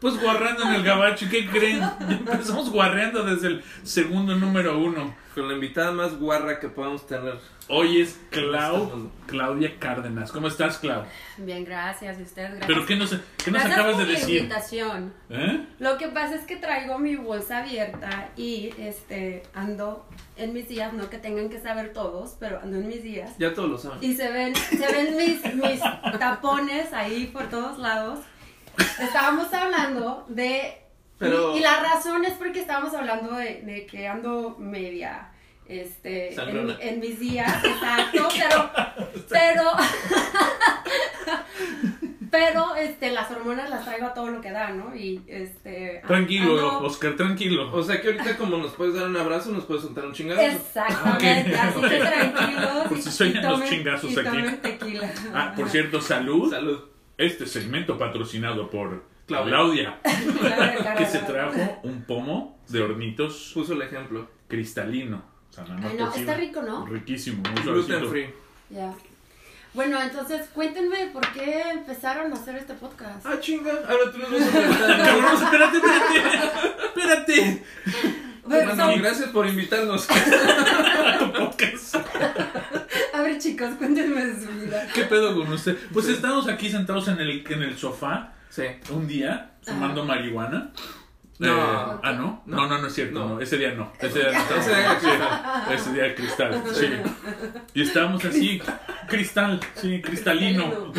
Pues guarreando en el gabacho, ¿qué creen? Empezamos guarreando desde el segundo número 1. Con la invitada más guarra que podamos tener. Hoy es Claudia Cárdenas. ¿Cómo estás, Clau? Bien, gracias. ¿Y ustedes? Gracias. ¿Pero qué nos acabas de decir? Invitación. ¿Eh? Lo que pasa es que traigo mi bolsa abierta y ando en mis días, no que tengan que saber todos, pero ando en mis días. Ya todos lo saben. Y se ven mis tapones ahí por todos lados. Estábamos hablando de... Pero... Y la razón es porque estábamos hablando de que ando media... en mis días, exacto, pero las hormonas las traigo a todo lo que da, ¿no? Y tranquilo, ando... Oscar, tranquilo. O sea que ahorita como nos puedes dar un abrazo, nos puedes soltar un chingazo. Exactamente, okay. Así que tranquilos. Por si sueñan los chingazos y aquí. Tequila. Ah, por cierto, salud. Salud. Este segmento patrocinado por Claudia, que se trajo un pomo de Hornitos. Puso el ejemplo. Cristalino. Ay, no, está rico, ¿no? Riquísimo, muy gluten free. Ya. Bueno, entonces cuéntenme por qué empezaron a hacer este podcast. Ah, chinga. Ahora tú nos vas a preguntar. Espérate. Bueno, gracias por invitarnos a tu podcast. A ver, chicos, cuéntenme de su vida. ¿Qué pedo con usted? Pues sí. Estamos aquí sentados en el sofá. Sí. Un día fumando marihuana. No, okay. Ah, ¿no? No es cierto, no. Ese día no. Ese día cristal, sí. Y estábamos así, cristal, sí, cristalino.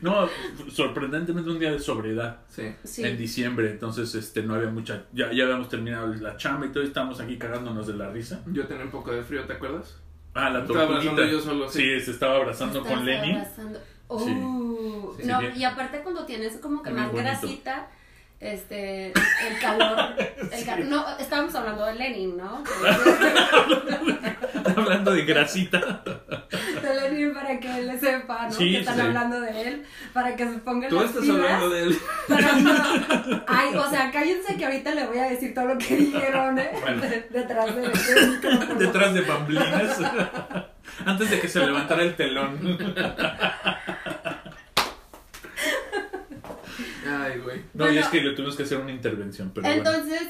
No, sorprendentemente un día de sobriedad. Sí. En diciembre, entonces no había mucha. Ya habíamos terminado la chamba y todo, estábamos aquí cagándonos de la risa. Yo tenía un poco de frío, ¿te acuerdas? Ah, la tortuguita. Yo solo, sí, se estaba abrazando con Lenny. Sí. No, y aparte cuando tienes como que más grasita. El calor, no, estábamos hablando de Lenin, ¿no? Hablando de grasita. De Lenin para que él le sepa, ¿no? Sí, que están hablando de él, para que se ponga las pilas. Tú estás hablando de él. Ay, o sea, cállense que ahorita le voy a decir todo lo que dijeron, ¿eh? Bueno. Detrás de bamblinas. Antes de que se levantara el telón. Ay, güey. No, bueno, y es que le tuvimos que hacer una intervención, pero Entonces,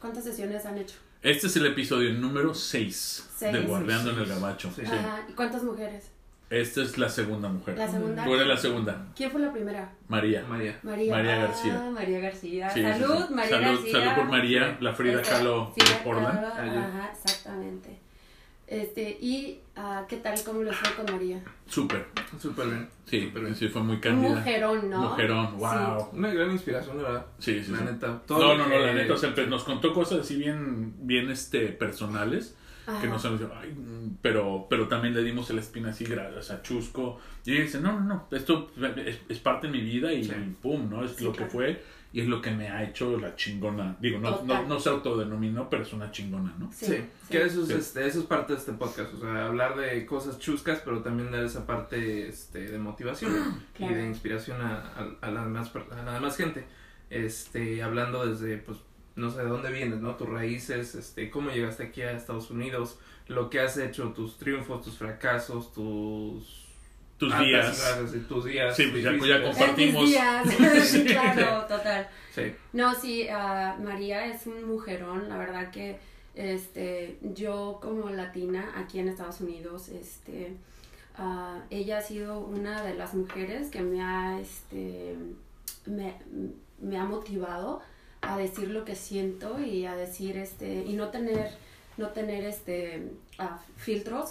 ¿cuántas sesiones han hecho? Este es el episodio número 6 de Guardeando en el Gabacho. Sí. Ajá. ¿Y cuántas mujeres? Esta es la segunda mujer. ¿La segunda? Tú eres la segunda. ¿Quién fue la primera? María. María García. María García. Sí, salud, sí. María García. Salud por María, la Frida Kahlo de Portland. Ajá, exactamente. Y ¿qué tal? ¿Cómo lo fue con María? Súper bien. Sí, súper bien. Sí, fue muy cándida. Mujerón, ¿no? Mujerón, wow. Sí. Una gran inspiración, la verdad. Sí, sí. La neta. Todo no, la neta. O sea, nos contó cosas así bien personales. Ajá. Que nos han dicho, ay, pero también le dimos la espina así, o sea, chusco. Y ella dice, no, esto es parte de mi vida y pum, ¿no? Es lo que fue. Y es lo que me ha hecho la chingona. Digo, no se autodenominó, pero es una chingona, ¿no? Sí. Que eso es parte de este podcast. O sea, hablar de cosas chuscas, pero también dar esa parte de motivación y de inspiración a la más gente. Hablando desde, pues, no sé de dónde vienes, ¿no? Tus raíces, cómo llegaste aquí a Estados Unidos, lo que has hecho, tus triunfos, tus fracasos, tus días. Sí, pues ya compartimos. Sí, claro, total. Sí. No, sí, María es un mujerón, la verdad que yo como latina aquí en Estados Unidos, ella ha sido una de las mujeres que me ha me ha motivado a decir lo que siento y a decir y no tener filtros.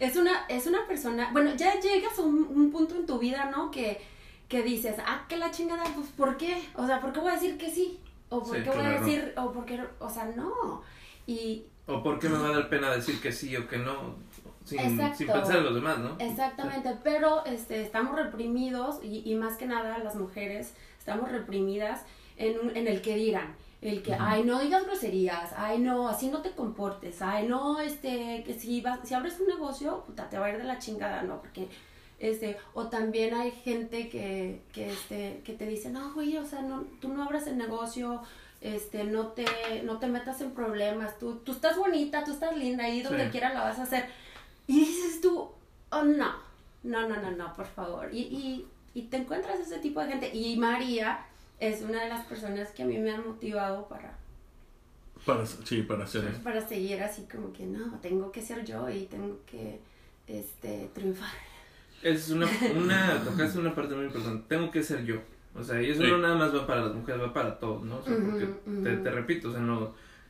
es una persona, bueno, ya llegas a un punto en tu vida, ¿no? que dices, que la chingada, pues, ¿por qué? O sea, ¿por qué voy a decir que sí? O ¿por qué voy a decir, o por qué, o sea, no? Y o ¿por qué me va a dar pena decir que sí o que no? Sin pensar en los demás, ¿no? Exactamente, pero estamos reprimidos y más que nada las mujeres estamos reprimidas en el que dirán. El que, ay, no digas groserías, ay, no, así no te comportes, ay, no, que si abres un negocio, puta, te va a ir de la chingada, ¿no? Porque, o también hay gente que te dice, no, oye, o sea, no, tú no abras el negocio, no te metas en problemas, tú estás bonita, tú estás linda, ahí donde quiera la vas a hacer. Y dices tú, oh, no, por favor, y y te encuentras ese tipo de gente. Y María es una de las personas que a mí me han motivado para seguir así como que no, tengo que ser yo y tengo que triunfar. Es tocas una parte muy importante, tengo que ser yo. O sea, y eso no nada más va para las mujeres, va para todos, ¿no? O sea, porque te repito, o sea,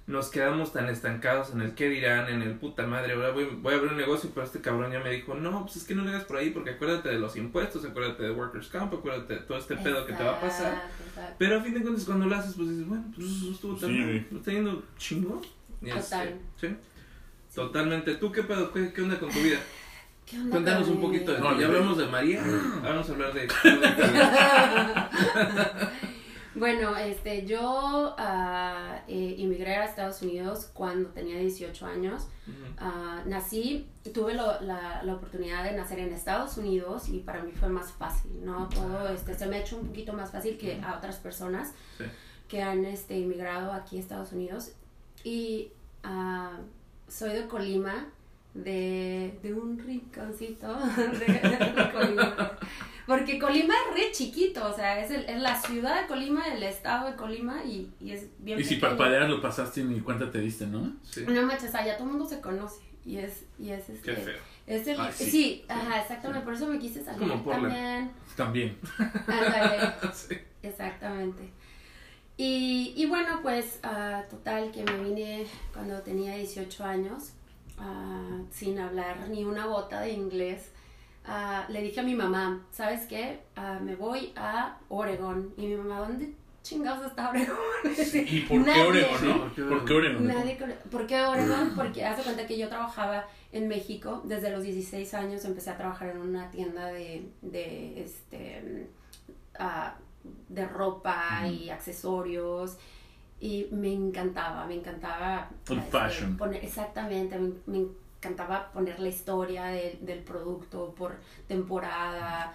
nos quedamos tan estancados en el qué dirán, en el puta madre, ahora voy a abrir un negocio, pero este cabrón ya me dijo, no, pues es que no le hagas por ahí, porque acuérdate de los impuestos, acuérdate de workers' comp, acuérdate de todo este pedo que te va a pasar. Exacto. Pero a fin de cuentas, cuando lo haces, pues dices, bueno, pues estuvo tan bien, está yendo chingón. Total. ¿Sí? Totalmente. ¿Tú qué pedo? ¿Qué onda con tu vida? Cuéntanos un poquito de ya hablamos de María, vamos a hablar de... Bueno, yo inmigré a Estados Unidos cuando tenía 18 años. Nací, tuve la oportunidad de nacer en Estados Unidos y para mí fue más fácil, ¿no? Todo se me ha hecho un poquito más fácil que a otras personas que han inmigrado aquí a Estados Unidos. Y soy de Colima. De un rinconcito de Colima, porque Colima es re chiquito, o sea, es la ciudad de Colima, el estado de Colima y es bien pequeño. Si parpadeas lo pasaste y ni cuenta te diste, ¿no? Sí. No manches, allá todo el mundo se conoce y es qué feo. Es el, ah, sí, ajá, exactamente, sí. Por eso me quise salir también. Ándale, sí. Exactamente. Y bueno, pues total que me vine cuando tenía 18 años. Sin hablar ni una gota de inglés, le dije a mi mamá, ¿sabes qué? Me voy a Oregón. Y mi mamá, ¿dónde chingados está Oregón? Sí, ¿y por qué Oregón? ¿No? ¿Por qué Oregón? ¿Por qué Oregón? Porque hace cuenta que yo trabajaba en México. Desde los 16 años empecé a trabajar en una tienda de ropa y accesorios. Y me encantaba el fashion. Exactamente, me encantaba poner la historia del producto por temporada,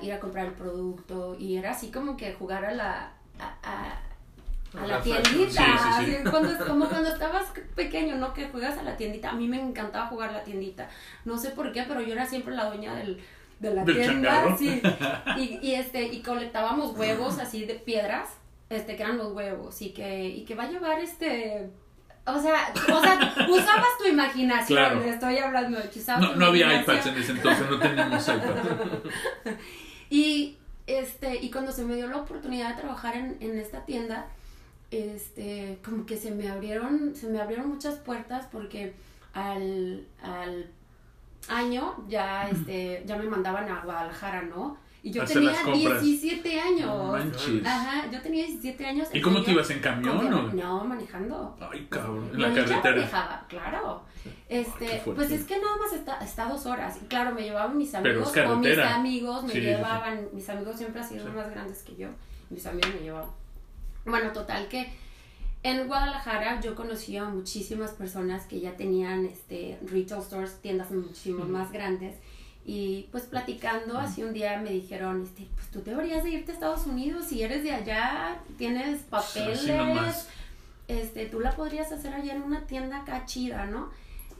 ir a comprar el producto, y era así como que jugar a la tiendita, sí, sí, sí. Como cuando estabas pequeño, ¿no? Que juegas a la tiendita. A mí me encantaba jugar a la tiendita, no sé por qué, pero yo era siempre la dueña de la tienda, sí. Y colectábamos huevos así de piedras. Que eran los huevos y que va a llevar o sea, usabas tu imaginación, claro. Estoy hablando de que usabas tu imaginación. No había iPads en ese entonces, no teníamos iPads. Y cuando se me dio la oportunidad de trabajar en esta tienda, como que se me abrieron muchas puertas, porque al año ya me mandaban a Guadalajara, ¿no? Y yo tenía 17 años. No manches. Ajá, yo tenía 17 años. ¿Y cómo te ibas, en camión o...? No, manejando. Ay, cabrón, en la carretera. Yo manejaba, claro. Pues es que nada más está 2 horas. Y claro, me llevaban mis amigos. Pero es o mis amigos me llevaban. Sí. Mis amigos siempre han sido más grandes que yo. Mis amigos me llevaban. Bueno, total que en Guadalajara yo conocí a muchísimas personas que ya tenían retail stores, tiendas muchísimo más grandes. Y pues platicando, así un día me dijeron, pues tú deberías de irte a Estados Unidos, si eres de allá, tienes papeles, tú la podrías hacer allá en una tienda acá chida, ¿no?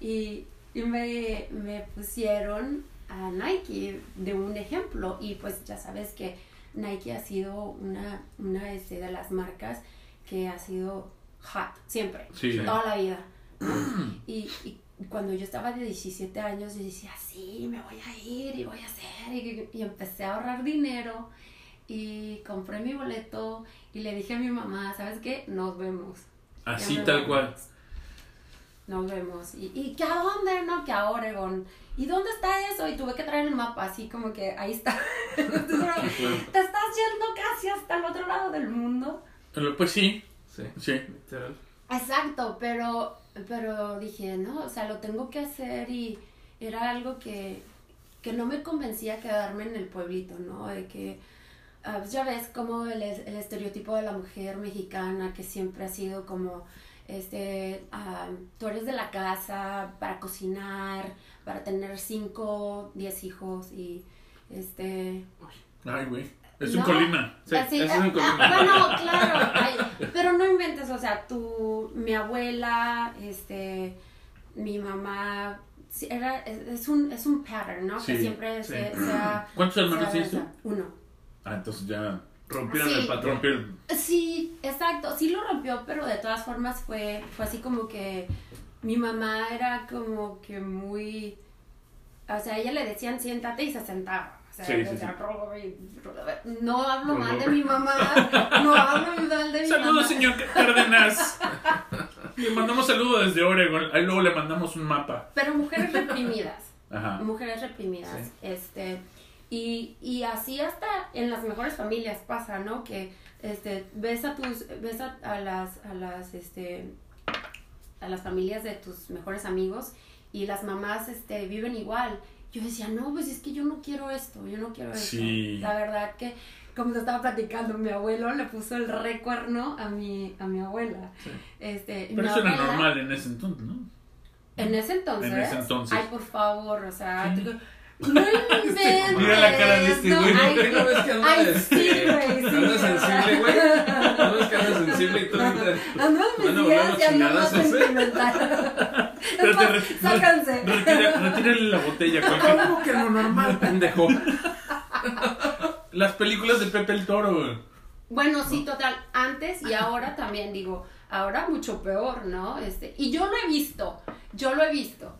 Y me pusieron a Nike de un ejemplo, y pues ya sabes que Nike ha sido una de las marcas que ha sido hot, siempre, toda la vida, ¿no? Y cuando yo estaba de 17 años, yo decía, sí, me voy a ir y voy a hacer, y empecé a ahorrar dinero, y compré mi boleto, y le dije a mi mamá, ¿sabes qué? Nos vemos. Así tal cual. Nos vemos, y ¿a dónde? No, que a Oregón. ¿Y dónde está eso? Y tuve que traer el mapa, así como que ahí está. Entonces, te estás yendo casi hasta el otro lado del mundo. Pues sí, literal. Exacto, pero dije, no, o sea, lo tengo que hacer, y era algo que no me convencía quedarme en el pueblito, ¿no? De que, pues ya ves como el estereotipo de la mujer mexicana, que siempre ha sido como, tú eres de la casa para cocinar, para tener 5, 10 hijos, y Ay, güey. Es un Colima. Sí, así, es un Colima. Bueno, claro. Pero no inventes, o sea, mi abuela, mi mamá Sí, es un pattern, ¿no? Sí, que siempre sí. se ha... ¿Cuántos hermanos tienes tú? Uno. Ah, entonces ya... Rompieron sí, el patrón. Rompieron. Sí, exacto. Sí lo rompió, pero de todas formas fue así como que... Mi mamá era como que muy... O sea, a ella le decían siéntate y se sentaba. O sea, sí. No hablo mal de mi mamá. No hablo mal de mi mamá. Saludos, señor Cárdenas. Le mandamos saludos desde Oregón, ahí luego le mandamos un mapa. Pero mujeres reprimidas. Ajá. Mujeres reprimidas. Sí. Y así hasta en las mejores familias pasa, ¿no? Que ves a las familias de tus mejores amigos y las mamás viven igual. Yo decía, "No, pues es que yo no quiero esto." Sí. La verdad que como te estaba platicando, mi abuelo le puso el recuerno a mi abuela. Sí. Pero eso era normal en ese entonces, ¿no? En ese entonces. Ay, por favor, o sea, ¿sí? No inventes. Mira la cara de este güey. Ay, sí, güey. Andas sensible, güey. No es que andas sensible y todo. Andas sensible, ya no vas a experimentar. Sácanse. Retírale la botella. ¿Cómo que no normal, pendejo? Las películas de Pepe el Toro, güey. Bueno, sí, total, antes y ahora también, digo, ahora mucho peor, ¿no? Y yo lo he visto,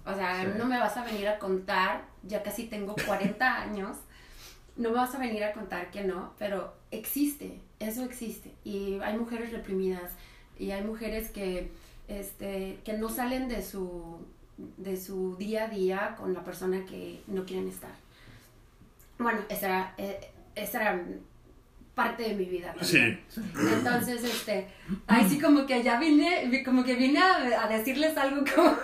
o sea, sí. No me vas a venir a contar, ya casi tengo 40 años, no me vas a venir a contar que no, pero existe, eso existe, y hay mujeres reprimidas, y hay mujeres que no salen de su día a día con la persona que no quieren estar. Bueno, esa era parte de mi vida. Sí. Entonces, ahí sí como que ya vine a decirles algo como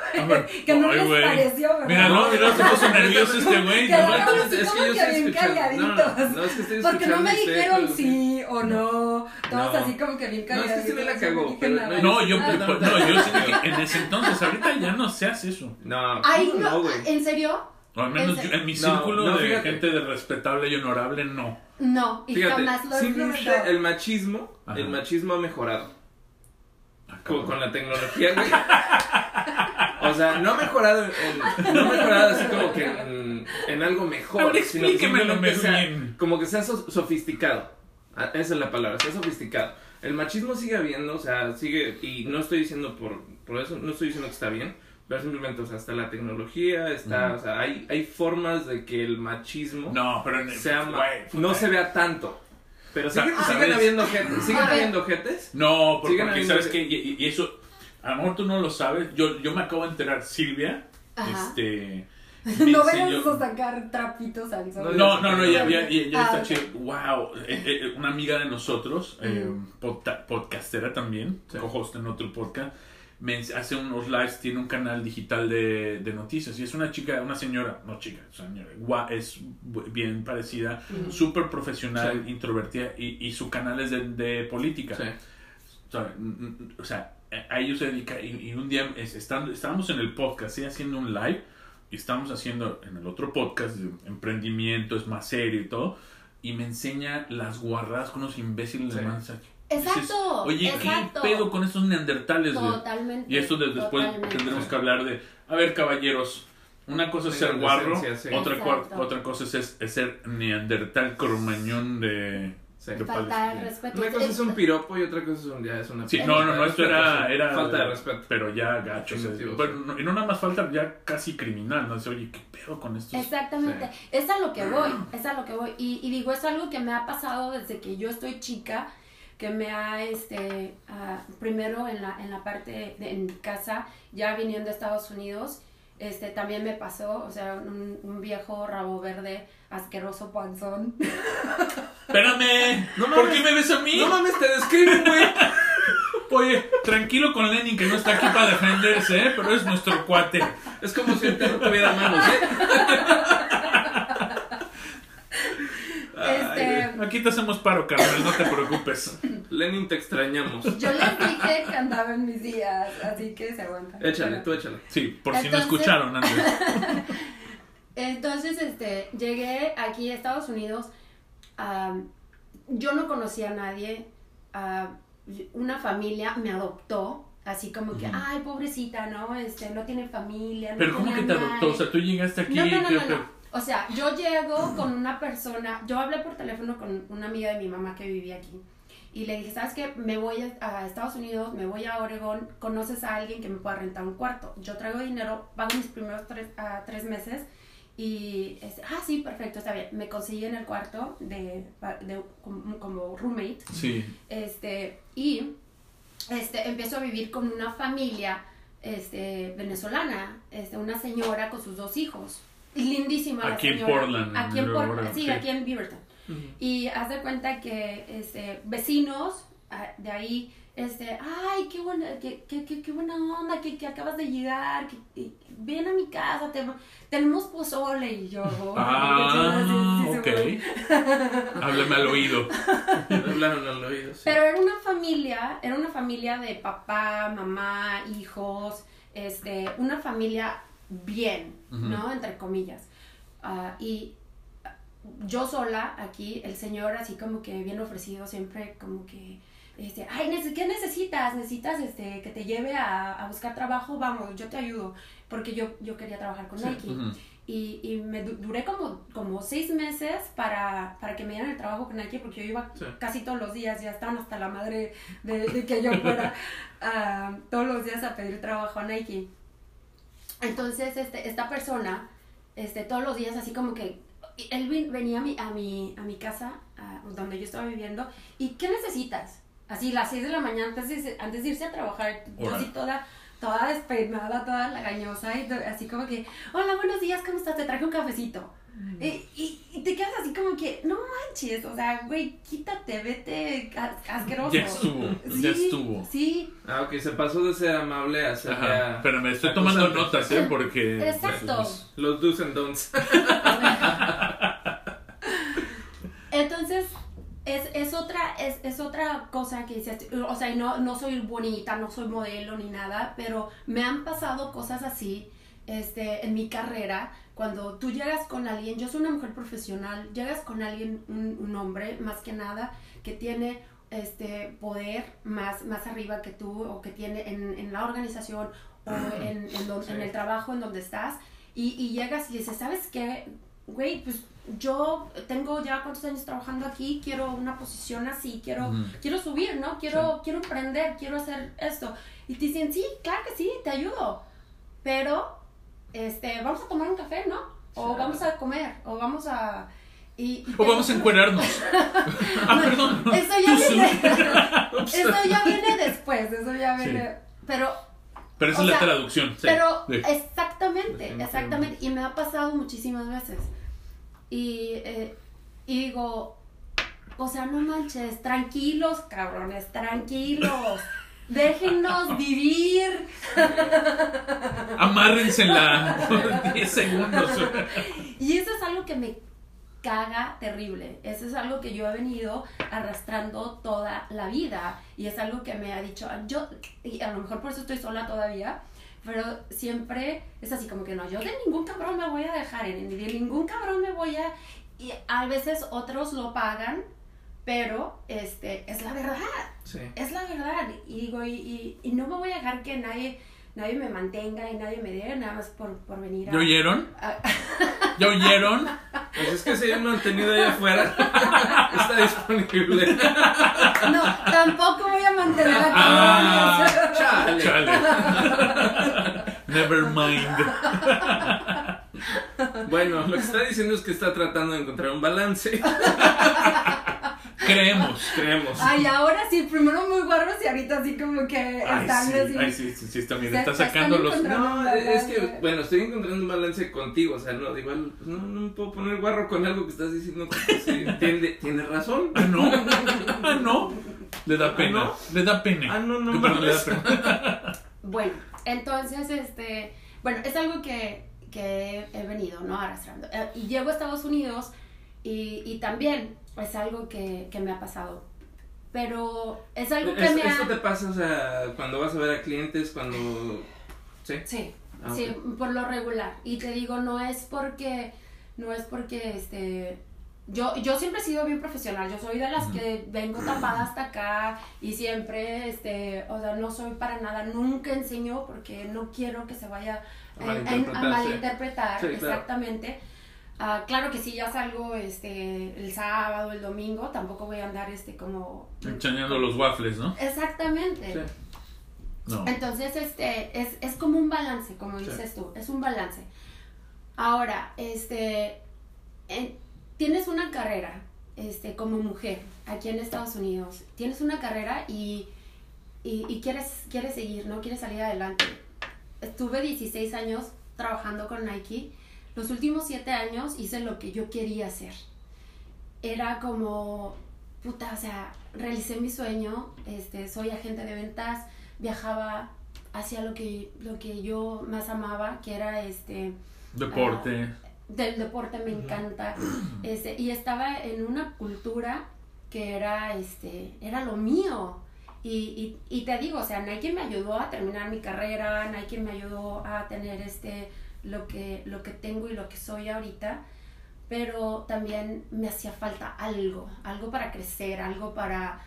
que no les pareció, ¿verdad? Mira, no, se puso nervioso güey. Quedaron así como que bien calladitos. No, es que estoy porque no me dijeron sí o no. Todos así como que bien calladitos. No, es que se me la cagó. Pero yo sí que en ese entonces, ahorita ya no se hace eso. No, no, güey. ¿En serio? O al menos en mi círculo de fíjate. Gente de respetable y honorable, no. No, y fíjate, jamás lo simplemente el machismo ha mejorado. Con la tecnología, güey. O sea, no ha mejorado así como que en algo mejor. Sino que sea, como que sea sofisticado. Esa es la palabra, sea sofisticado. El machismo sigue habiendo, o sea, sigue. Y no estoy diciendo por eso, no estoy diciendo que está bien. Pero simplemente, o sea, está la tecnología, está, o sea, hay formas de que el machismo no se vea tanto. Pero siguen habiendo ojetes. No, porque sabes que y eso, a lo mejor tú no lo sabes, yo me acabo de enterar, Silvia, ajá. No vayas a sacar trapitos al sol. No, ya está chido. Wow, una amiga de nosotros, podcastera también, co-host en otro podcast. Hace unos lives, tiene un canal digital de noticias y es una chica, una señora, no chica, señora, es bien parecida, súper profesional, sí. Introvertida y su canal es de política. Sí. O sea, a ellos se dedica y un día estábamos en el podcast, ¿sí? Haciendo un live y estábamos haciendo en el otro podcast de emprendimiento, es más serio y todo, y me enseña las guarradas con los imbéciles de mansa. Exacto. Oye, exacto. ¿Qué pedo con esos neandertales? Totalmente. Güey? Y esto después tendremos que hablar de... A ver, caballeros, una cosa es ser guarro, sí. otra cosa es ser neandertal cromañón de... Sí. Falta de respeto. Una cosa es un piropo y otra cosa es una... Sí, no, esto era... Falta de respeto. Pero ya gacho. Y no nada más falta, ya casi criminal, ¿no? Oye, ¿qué pedo con esto? Exactamente. Sí. Es a lo que voy. Y digo, es algo que me ha pasado desde que yo estoy chica... que me ha, primero en la parte de en casa, ya viniendo a Estados Unidos, también me pasó, o sea, un viejo rabo verde, asqueroso panzón. Espérame, no mames, ¿por qué me ves a mí? No mames, te describen, güey. Oye, tranquilo con Lenin, que no está aquí para defenderse, pero es nuestro cuate. Es como si el perro tuviera manos, Aquí te hacemos paro, carnal, no te preocupes. Lenin, te extrañamos. Yo les dije que andaba en mis días, así que se aguanta. Échale, tú échale. Sí, por si no escucharon antes. Entonces, llegué aquí a Estados Unidos, yo no conocía a nadie, una familia me adoptó, así como que, ay, pobrecita, ¿no? No tiene familia, no. Pero ¿cómo que te adoptó? O sea, tú llegaste aquí. No. O sea, yo llego con una persona, yo hablé por teléfono con una amiga de mi mamá que vivía aquí. Y le dije, ¿sabes qué? Me voy a Estados Unidos, me voy a Oregón, ¿conoces a alguien que me pueda rentar un cuarto? Yo traigo dinero, pago mis primeros tres meses y, sí, perfecto, está bien. Me conseguí en el cuarto como roommate. Sí. Empiezo a vivir con una familia venezolana, una señora con sus dos hijos. Lindísima la señora. Aquí en Portland. Aquí en Portland, sí, aquí en Beaverton. Y haz de cuenta que vecinos de ahí, ay, qué buena onda, que acabas de llegar, que ven a mi casa, tenemos pozole. Y yo, okay. Háblame al oído. Hablaron al oído, sí. Pero era una familia de papá, mamá, hijos, una familia bien, ¿no? Entre comillas. Y yo sola aquí, el señor así como que bien ofrecido siempre, como que, ay, ¿qué necesitas? ¿Necesitas que te lleve a buscar trabajo? Vamos, yo te ayudo, porque yo quería trabajar con Nike. Y me duré como 6 meses para que me dieran el trabajo con Nike, porque yo iba casi todos los días, ya estaban hasta la madre de que yo fuera todos los días a pedir trabajo a Nike. Entonces, esta persona, todos los días así como que, él venía a mi casa, donde yo estaba viviendo, y ¿qué necesitas? Así, las 6 de la mañana, antes de irse a trabajar, yo así toda despeinada, toda lagañosa, y así como que, hola, buenos días, ¿cómo estás? Te traje un cafecito. Y te quedas así como que, no manches, o sea, güey, quítate, vete, asqueroso. Ya estuvo. Sí. Ah, ok, se pasó de ser amable a ser... Ajá, pero me estoy tomando notas, porque... Exacto. Los do's and don'ts. Entonces, es otra cosa que dices, o sea, no soy bonita, no soy modelo ni nada, pero me han pasado cosas así, en mi carrera. Cuando tú llegas con alguien, yo soy una mujer profesional, llegas con alguien, un hombre, más que nada, que tiene poder más arriba que tú, o que tiene en la organización, o en el trabajo en donde estás, y llegas y dices, ¿sabes qué? Güey, pues yo tengo ya cuántos años trabajando aquí, quiero una posición así, quiero subir, ¿no? Quiero emprender, quiero hacer esto. Y te dicen, sí, claro que sí, te ayudo, pero... vamos a tomar un café, ¿no? O vamos a comer, o vamos a... O vamos a encuerarnos. Perdón. Eso ya viene después. Sí. Pero esa es la traducción. Sí. Pero exactamente. Y me ha pasado muchísimas veces. Y digo, o sea, no manches, tranquilos, cabrones, tranquilos. Déjennos vivir. Amárrensela por 10 segundos. Y eso es algo que me caga terrible. Eso es algo que yo he venido arrastrando toda la vida. Y es algo que me ha dicho, yo, y a lo mejor por eso estoy sola todavía, pero siempre es así como que no, yo de ningún cabrón me voy a dejar, y a veces otros lo pagan. Pero, es la verdad, sí. Es la verdad, y digo, y no me voy a dejar que nadie me mantenga y nadie me dé nada más por venir a... ¿Ya oyeron? ¿Ya oyeron? Pues es que se han mantenido allá afuera, está disponible. No, tampoco voy a mantener a cabrones. Chale. Never mind. Bueno, lo que está diciendo es que está tratando de encontrar un balance. Creemos. Ay, ahora sí, primero muy guarros y ahorita así como que están así. Ay, sí, también está sacando los... No, es que, bueno, estoy encontrando un balance contigo, o sea, no, igual, pues no me puedo poner guarro con algo que estás diciendo, que sí, tiene razón. No, le da pena, le da pena. Bueno, entonces, bueno, es algo que he venido, ¿no?, arrastrando, y llego a Estados Unidos y también... Es algo que me ha pasado. Pero es algo que me ha... ¿Esto te pasa, o sea, cuando vas a ver a clientes, cuando...? Sí, por lo regular. Y te digo, no es porque Yo siempre he sido bien profesional, yo soy de las que vengo tapada hasta acá y siempre, o sea, no soy para nada, nunca enseño porque no quiero que se vaya a malinterpretar, sí, exactamente. Claro. Claro que sí, ya salgo el sábado, el domingo, tampoco voy a andar como... enchañando los waffles, ¿no? Exactamente. Sí. No. Entonces, es como un balance, como sí. dices tú, es un balance. Ahora, tienes una carrera, como mujer, aquí en Estados Unidos, tienes una carrera y quieres seguir, ¿no? Quieres salir adelante. Estuve 16 años trabajando con Nike. Los últimos 7 años hice lo que yo quería hacer. Era como, puta, o sea, realicé mi sueño, soy agente de ventas, viajaba hacia lo que yo más amaba, que era deporte. Del deporte me encanta, y estaba en una cultura que era lo mío, y te digo, o sea, Nike me ayudó a terminar mi carrera, Nike me ayudó a tener lo que tengo y lo que soy ahorita, pero también me hacía falta algo para crecer, algo para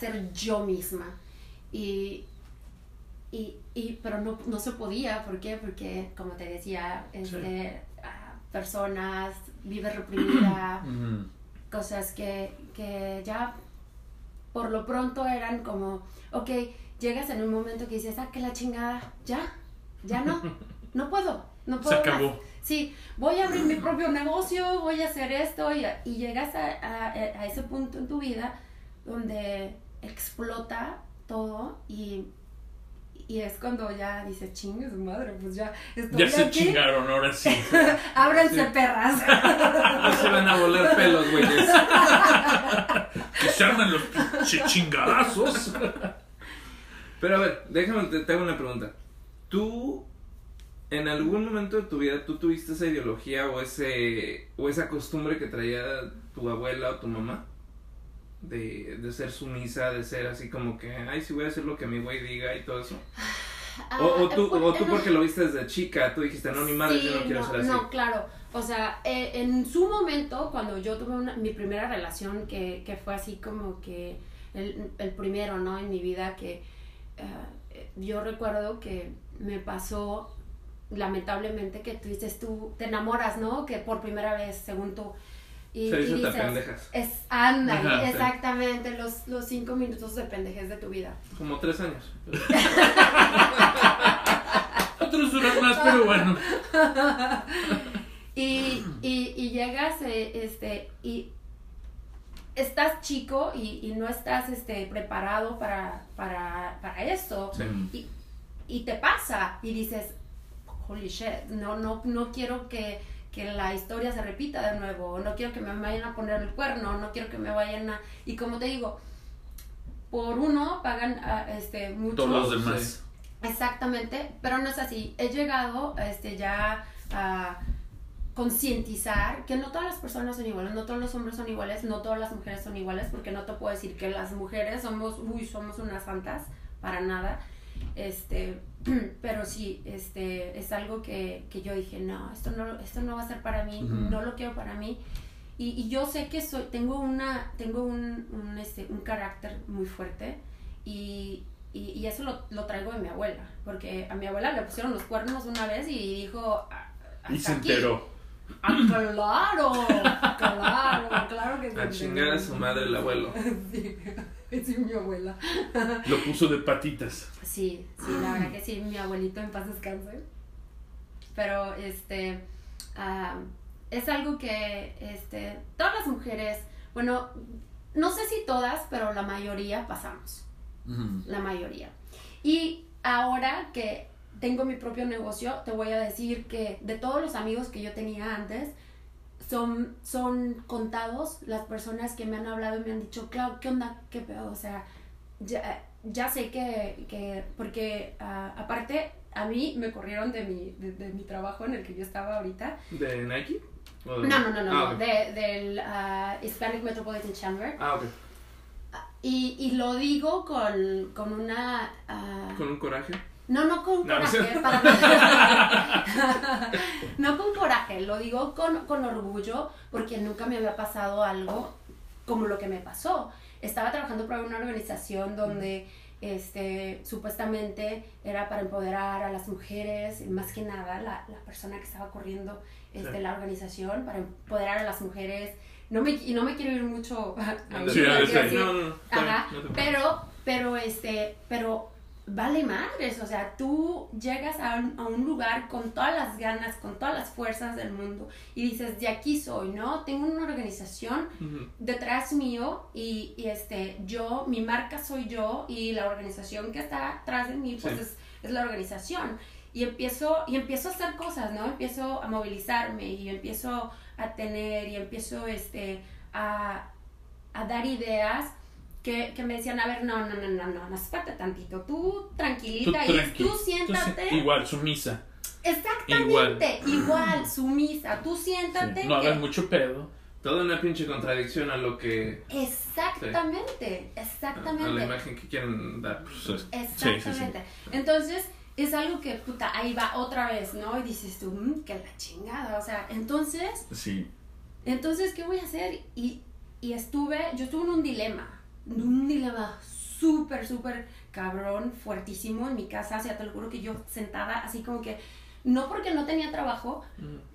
ser yo misma, y pero no se podía. ¿Por qué? Porque, como te decía, sí. Personas, vive reprimida, cosas que ya por lo pronto eran como, ok, llegas en un momento que dices, que la chingada, ya no puedo. Se acabó. Más. Sí, voy a abrir mi propio negocio, voy a hacer esto, y llegas a ese punto en tu vida donde explota todo y es cuando ya dices, chingue su madre, pues ya estoy ya aquí. Se chingaron, ahora sí. Ábranse, sí. Perras. No se van a volar pelos, güeyes. Que se armen los chingadazos. Pero a ver, déjame, te hago una pregunta. ¿Tú, en algún momento de tu vida, tú tuviste esa ideología o esa costumbre que traía tu abuela o tu mamá? De ser sumisa, de ser así como que, sí voy a hacer lo que mi güey diga y todo eso. O tú porque lo viste desde chica, tú dijiste, no, mi madre, sí, yo no quiero ser así. No, claro, o sea, en su momento, cuando yo tuve mi primera relación, que fue así como que el primero, ¿no? En mi vida, que yo recuerdo que me pasó, lamentablemente, que tú dices, tú te enamoras, ¿no? Que por primera vez, según tú. Y dices, pendejas. Anda, ajá, exactamente, sí. Los 5 minutos de pendejez de tu vida. Como 3 años. Otros duran más, pero bueno. Y llegas, y estás chico y no estás preparado para esto. Sí. Y te pasa, y dices, holy shit, no quiero que la historia se repita de nuevo, no quiero que me vayan a poner el cuerno, no quiero que me vayan a... Y como te digo, por uno pagan mucho... Todos los demás. Exactamente, pero no es así. He llegado ya a concientizar que no todas las personas son iguales, no todos los hombres son iguales, no todas las mujeres son iguales, porque no te puedo decir que las mujeres somos unas santas, para nada. Pero sí, es algo que yo dije, no, esto no va a ser para mí, no lo quiero para mí, y yo sé que tengo un carácter muy fuerte, y eso lo traigo de mi abuela, porque a mi abuela le pusieron los cuernos una vez y dijo, hasta y se enteró aquí. Claro que sí. A chingar a su madre el abuelo. Sí, mi abuela. Lo puso de patitas. Sí, la verdad que sí, mi abuelito en paz descanse. Pero es algo que todas las mujeres, bueno, no sé si todas, pero la mayoría pasamos. La mayoría. Y ahora que tengo mi propio negocio, te voy a decir que de todos los amigos que yo tenía antes, son contados las personas que me han hablado y me han dicho, Clau, ¿qué onda? ¿Qué pedo? O sea, ya sé que porque aparte a mí me corrieron de mi trabajo en el que yo estaba ahorita. ¿De Nike? No, okay. Del Hispanic Metropolitan Chamber. Okay. Y lo digo con una... ¿Con un coraje? No, no con coraje, para nada. No con coraje, coraje, lo digo con orgullo porque nunca me había pasado algo como lo que me pasó. Estaba trabajando para una organización donde supuestamente era para empoderar a las mujeres, más que nada la persona que estaba corriendo la organización, para empoderar a las mujeres. No me quiero ir mucho a pero vale madres, o sea, tú llegas a un lugar con todas las ganas, con todas las fuerzas del mundo y dices, de aquí soy, ¿no? Tengo una organización detrás mío y mi marca soy yo y la organización que está atrás de mí, pues es la organización. Y empiezo a hacer cosas, ¿no? Empiezo a movilizarme y empiezo a tener y empiezo a dar ideas que me decían, a ver, no, espérate tantito, tú tranquilita, tú siéntate. Igual, sumisa. Exactamente, igual, sumisa, tú siéntate. Sí. No hagas mucho pedo. Toda una pinche contradicción a lo que... Exactamente. A la imagen que quieren dar. Exactamente. Sí. Entonces, es algo que, puta, ahí va otra vez, ¿no? Y dices tú, que la chingada, o sea, entonces... Sí. Entonces, ¿qué voy a hacer? Yo estuve en un dilema súper cabrón, fuertísimo en mi casa, o sea, te lo juro que yo sentada así como que, no porque no tenía trabajo,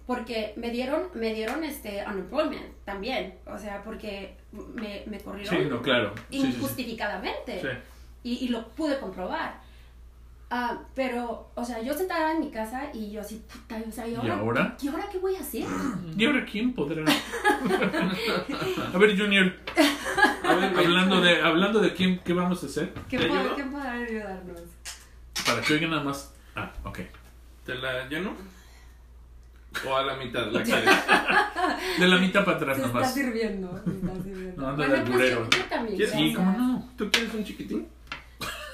porque me dieron unemployment también, o sea, porque me corrieron injustificadamente, y lo pude comprobar, pero, o sea, yo sentada en mi casa y yo así, puta, o sea, ¿y ahora? ¿Y ahora qué voy a hacer? ¿Y ahora quién podrá? A ver, Junior, a ver, hablando de quién, ¿qué vamos a hacer? ¿Quién podrá ayudarnos? Para que oigan nada más. Ah, ok. ¿Te la lleno? ¿O a la mitad? ¿La quieres? De la mitad para atrás nomás. Te está sirviendo. No, anda de alburero. Sí, ¿cómo no? ¿Tú quieres un chiquitín?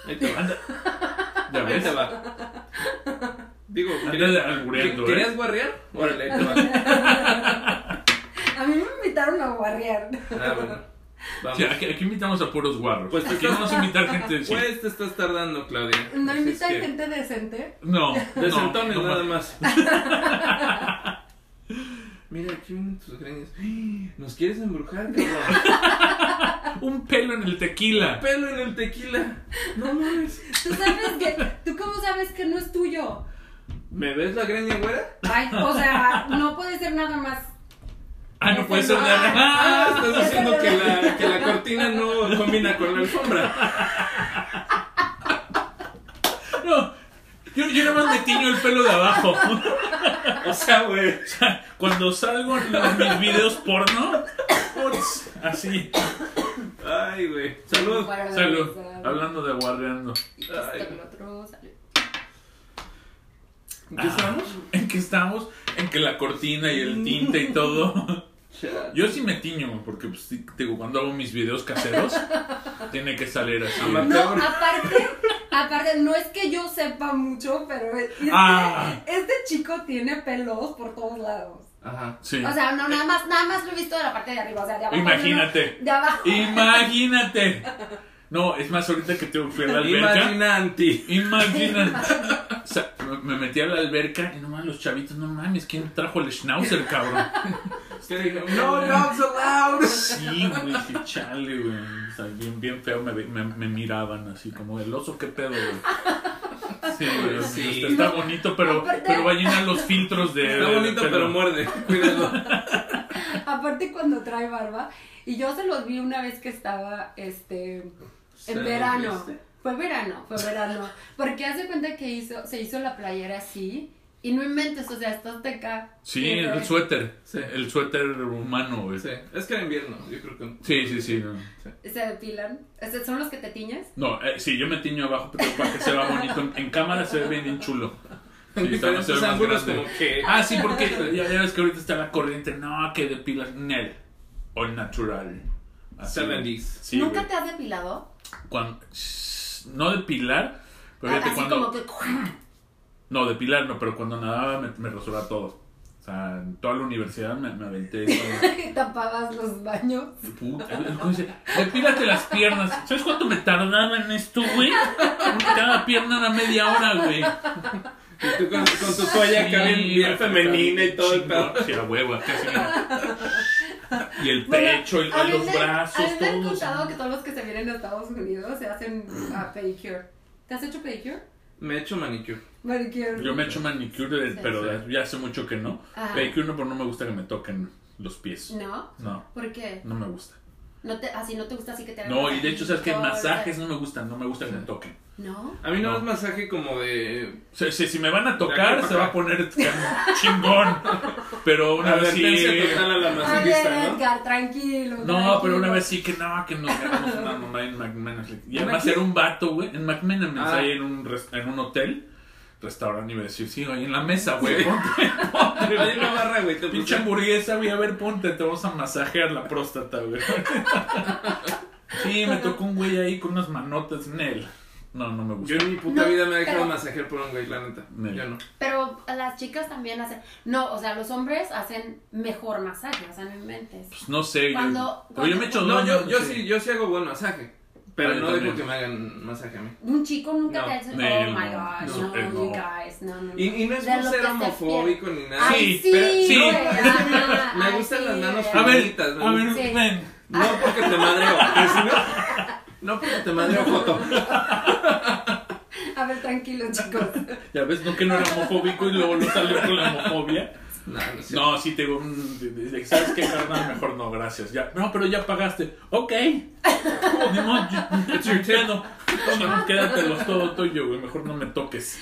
Ahí te va. Anda. Ya ves. Ahí te va. Digo, ¿querías guarrear? Órale, ahí te va. A mí me invitaron a guarrear. Ah, bueno. Vamos. Sí, aquí invitamos a puros guarros. Pues aquí vamos a invitar gente decente. Pues te estás tardando, Claudia. ¿No invitan gente decente? No. Decentones nada más. Mira, aquí vienen tus greñas. ¿Nos quieres embrujar? Un pelo en el tequila. No mames. ¿Tú cómo sabes que no es tuyo? ¿Me ves la greña güera? Ay, o sea, no puede ser nada más. Ah, no puede ser nada. Ah, estás diciendo que la cortina no combina con la alfombra. No, yo nada más me tiño el pelo de abajo. O sea, güey, cuando salgo en mis videos porno, así. Ay, güey. Salud. Hablando de guarreando. ¿En qué estamos? En que la cortina y el tinte y todo. Yo sí me tiño, porque pues, digo, cuando hago mis videos caseros, tiene que salir así. No, aparte, no es que yo sepa mucho, pero este chico tiene pelos por todos lados. Ajá, sí. O sea, no, nada más lo he visto de la parte de arriba, o sea, de abajo. Imagínate. No, de abajo. Imagínate. No, es más, ahorita que fui a la alberca. Imagínate. O sea, me metí a la alberca y no mames, los chavitos, no mames, ¿quién trajo el schnauzer, cabrón? No, dogs allowed. Sí, güey, dije, chale, güey. O sea, bien feo me miraban así, como el oso, qué pedo, güey. Sí, güey, sí. Está bonito, pero va a llenar los filtros de... Está bonito, pero muerde, cuídalo. Aparte cuando trae barba, y yo se los vi una vez que estaba, en verano. Fue verano, porque hace cuenta que se hizo la playera así, y no inventes, o sea, estás teca. Sí, el suéter, el suéter humano, güey. Sí, es que era invierno, yo creo que... Sí. No. Sí. ¿Se depilan? ¿Son los que te tiñes? No, sí, yo me tiño abajo, pero para que se vea bonito, en cámara se ve bien chulo. Sí, se ve más grande. Ah, sí, porque ya ves que ahorita está la corriente, no, que depilas, Nel, o natural. Así, sí, ¿nunca te has depilado? No depilar, pero fíjate, cuando... Que... No, depilar no, pero cuando nadaba me rasuraba todo. O sea, en toda la universidad me aventé. Y tapabas los baños. Depílate las piernas. ¿Sabes cuánto me tardaba en esto, güey? Cada pierna era media hora, güey. Y tú con tu toalla acá bien femenina y todo el pedo. Sí, a huevo, casi. Y el pecho, y los brazos, todo. ¿Has escuchado que todos los que se vienen a Estados Unidos se hacen pedicure? ¿Te has hecho pedicure? Me he hecho manicure. Yo me he hecho manicure, sí, pero sí, ya hace mucho que no. Ajá. Pedicure no, pero no me gusta que me toquen los pies. ¿No? No. ¿Por qué? No me gusta. No te, así no te gusta, así que te hagan. No, y de hecho, ¿sabes qué? Masajes no me gustan, no me gusta que me toquen. ¿No? A mí no, no es masaje como de... Si me van a tocar, se va a poner chingón. Pero una vez sí... A la masajista, ¿no? Edgar, tranquilo. No, tranquilo. Pero una vez sí que no, que nos ganamos una mamá en McMenamin. Y además era un vato, güey, en McMenamin, ahí en un hotel, restaurante, y me decía, sí, ahí en la mesa, güey, ponte. Ahí en la barra, güey. Pinche hamburguesa, güey, a ver, ponte, te vamos a masajear la próstata, güey. Sí, me tocó un güey ahí con unas manotas en él. No, no me gusta. Yo en mi puta vida me he dejado masajear por un güey, la neta. Yo no. Pero las chicas también hacen... No, o sea, los hombres hacen mejor masaje, o sea, no inventes. Pues no sé. Yo me he hecho... No, yo sí hago buen masaje. Pero no dejo que me hagan masaje a mí. Un chico nunca te hace... Oh, my gosh, no, you guys, no. Y no es por ser homofóbico ni nada. Sí, sí. Me gustan las manos femenitas. A ver, ven. No porque te madreo, no porque te madreo foto. A ver, tranquilo, chicos. Ya ves, no que no era homofóbico y luego no salió con la homofobia. No, sí te digo, ¿sabes qué? Mejor no, gracias. Ya. No, pero ya pagaste. Ok. Quédatelos, todo tuyo, güey. Mejor no me toques.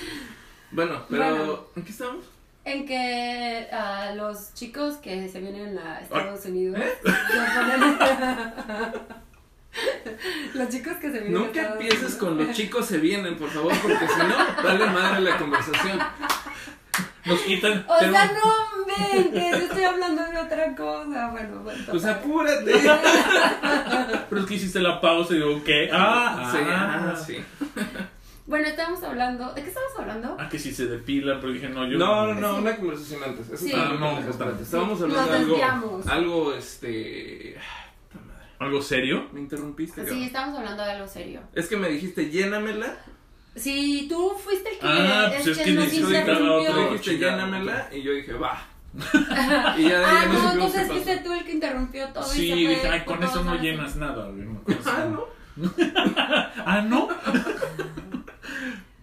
Bueno, pero ¿en qué estamos? En que los chicos que se vienen a Estados Unidos los chicos que se vienen. Nunca empieces con los chicos se vienen, por favor, porque si no, vale madre la conversación. Nos quitan. O sea, no mentes, yo estoy hablando de otra cosa. Bueno, pues apúrate. Pero es que hiciste la pausa y digo, ¿qué? Sí. Bueno, estábamos hablando. ¿De qué estábamos hablando? Ah, que si se depilan, pero dije, no, yo. No, una conversación antes. Eso sí. Estábamos hablando de algo. ¿Algo serio? ¿Me interrumpiste? Sí, estábamos hablando de algo serio. Es que me dijiste, llénamela. Sí, tú fuiste el que... pues es que nos interrumpió. Tú dijiste, llénamela, y yo dije, va. Y ya de ahí no, entonces fuiste tú el que interrumpió todo. Sí, y dije, ay, con eso no llenas nada. ¿No?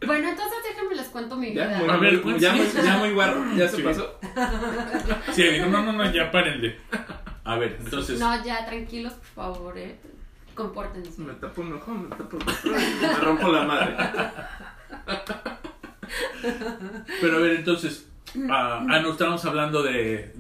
Bueno, entonces déjenme les cuento mi vida. Bueno, a ver, ya muy guarro, ya se pasó. Sí, dijo, no, ya párenle. A ver, entonces... No, ya, tranquilos, por favor, compórtense. Me tapo un ojo, me tapo el otro y me rompo la madre. Pero a ver, entonces... no, estábamos hablando ¿de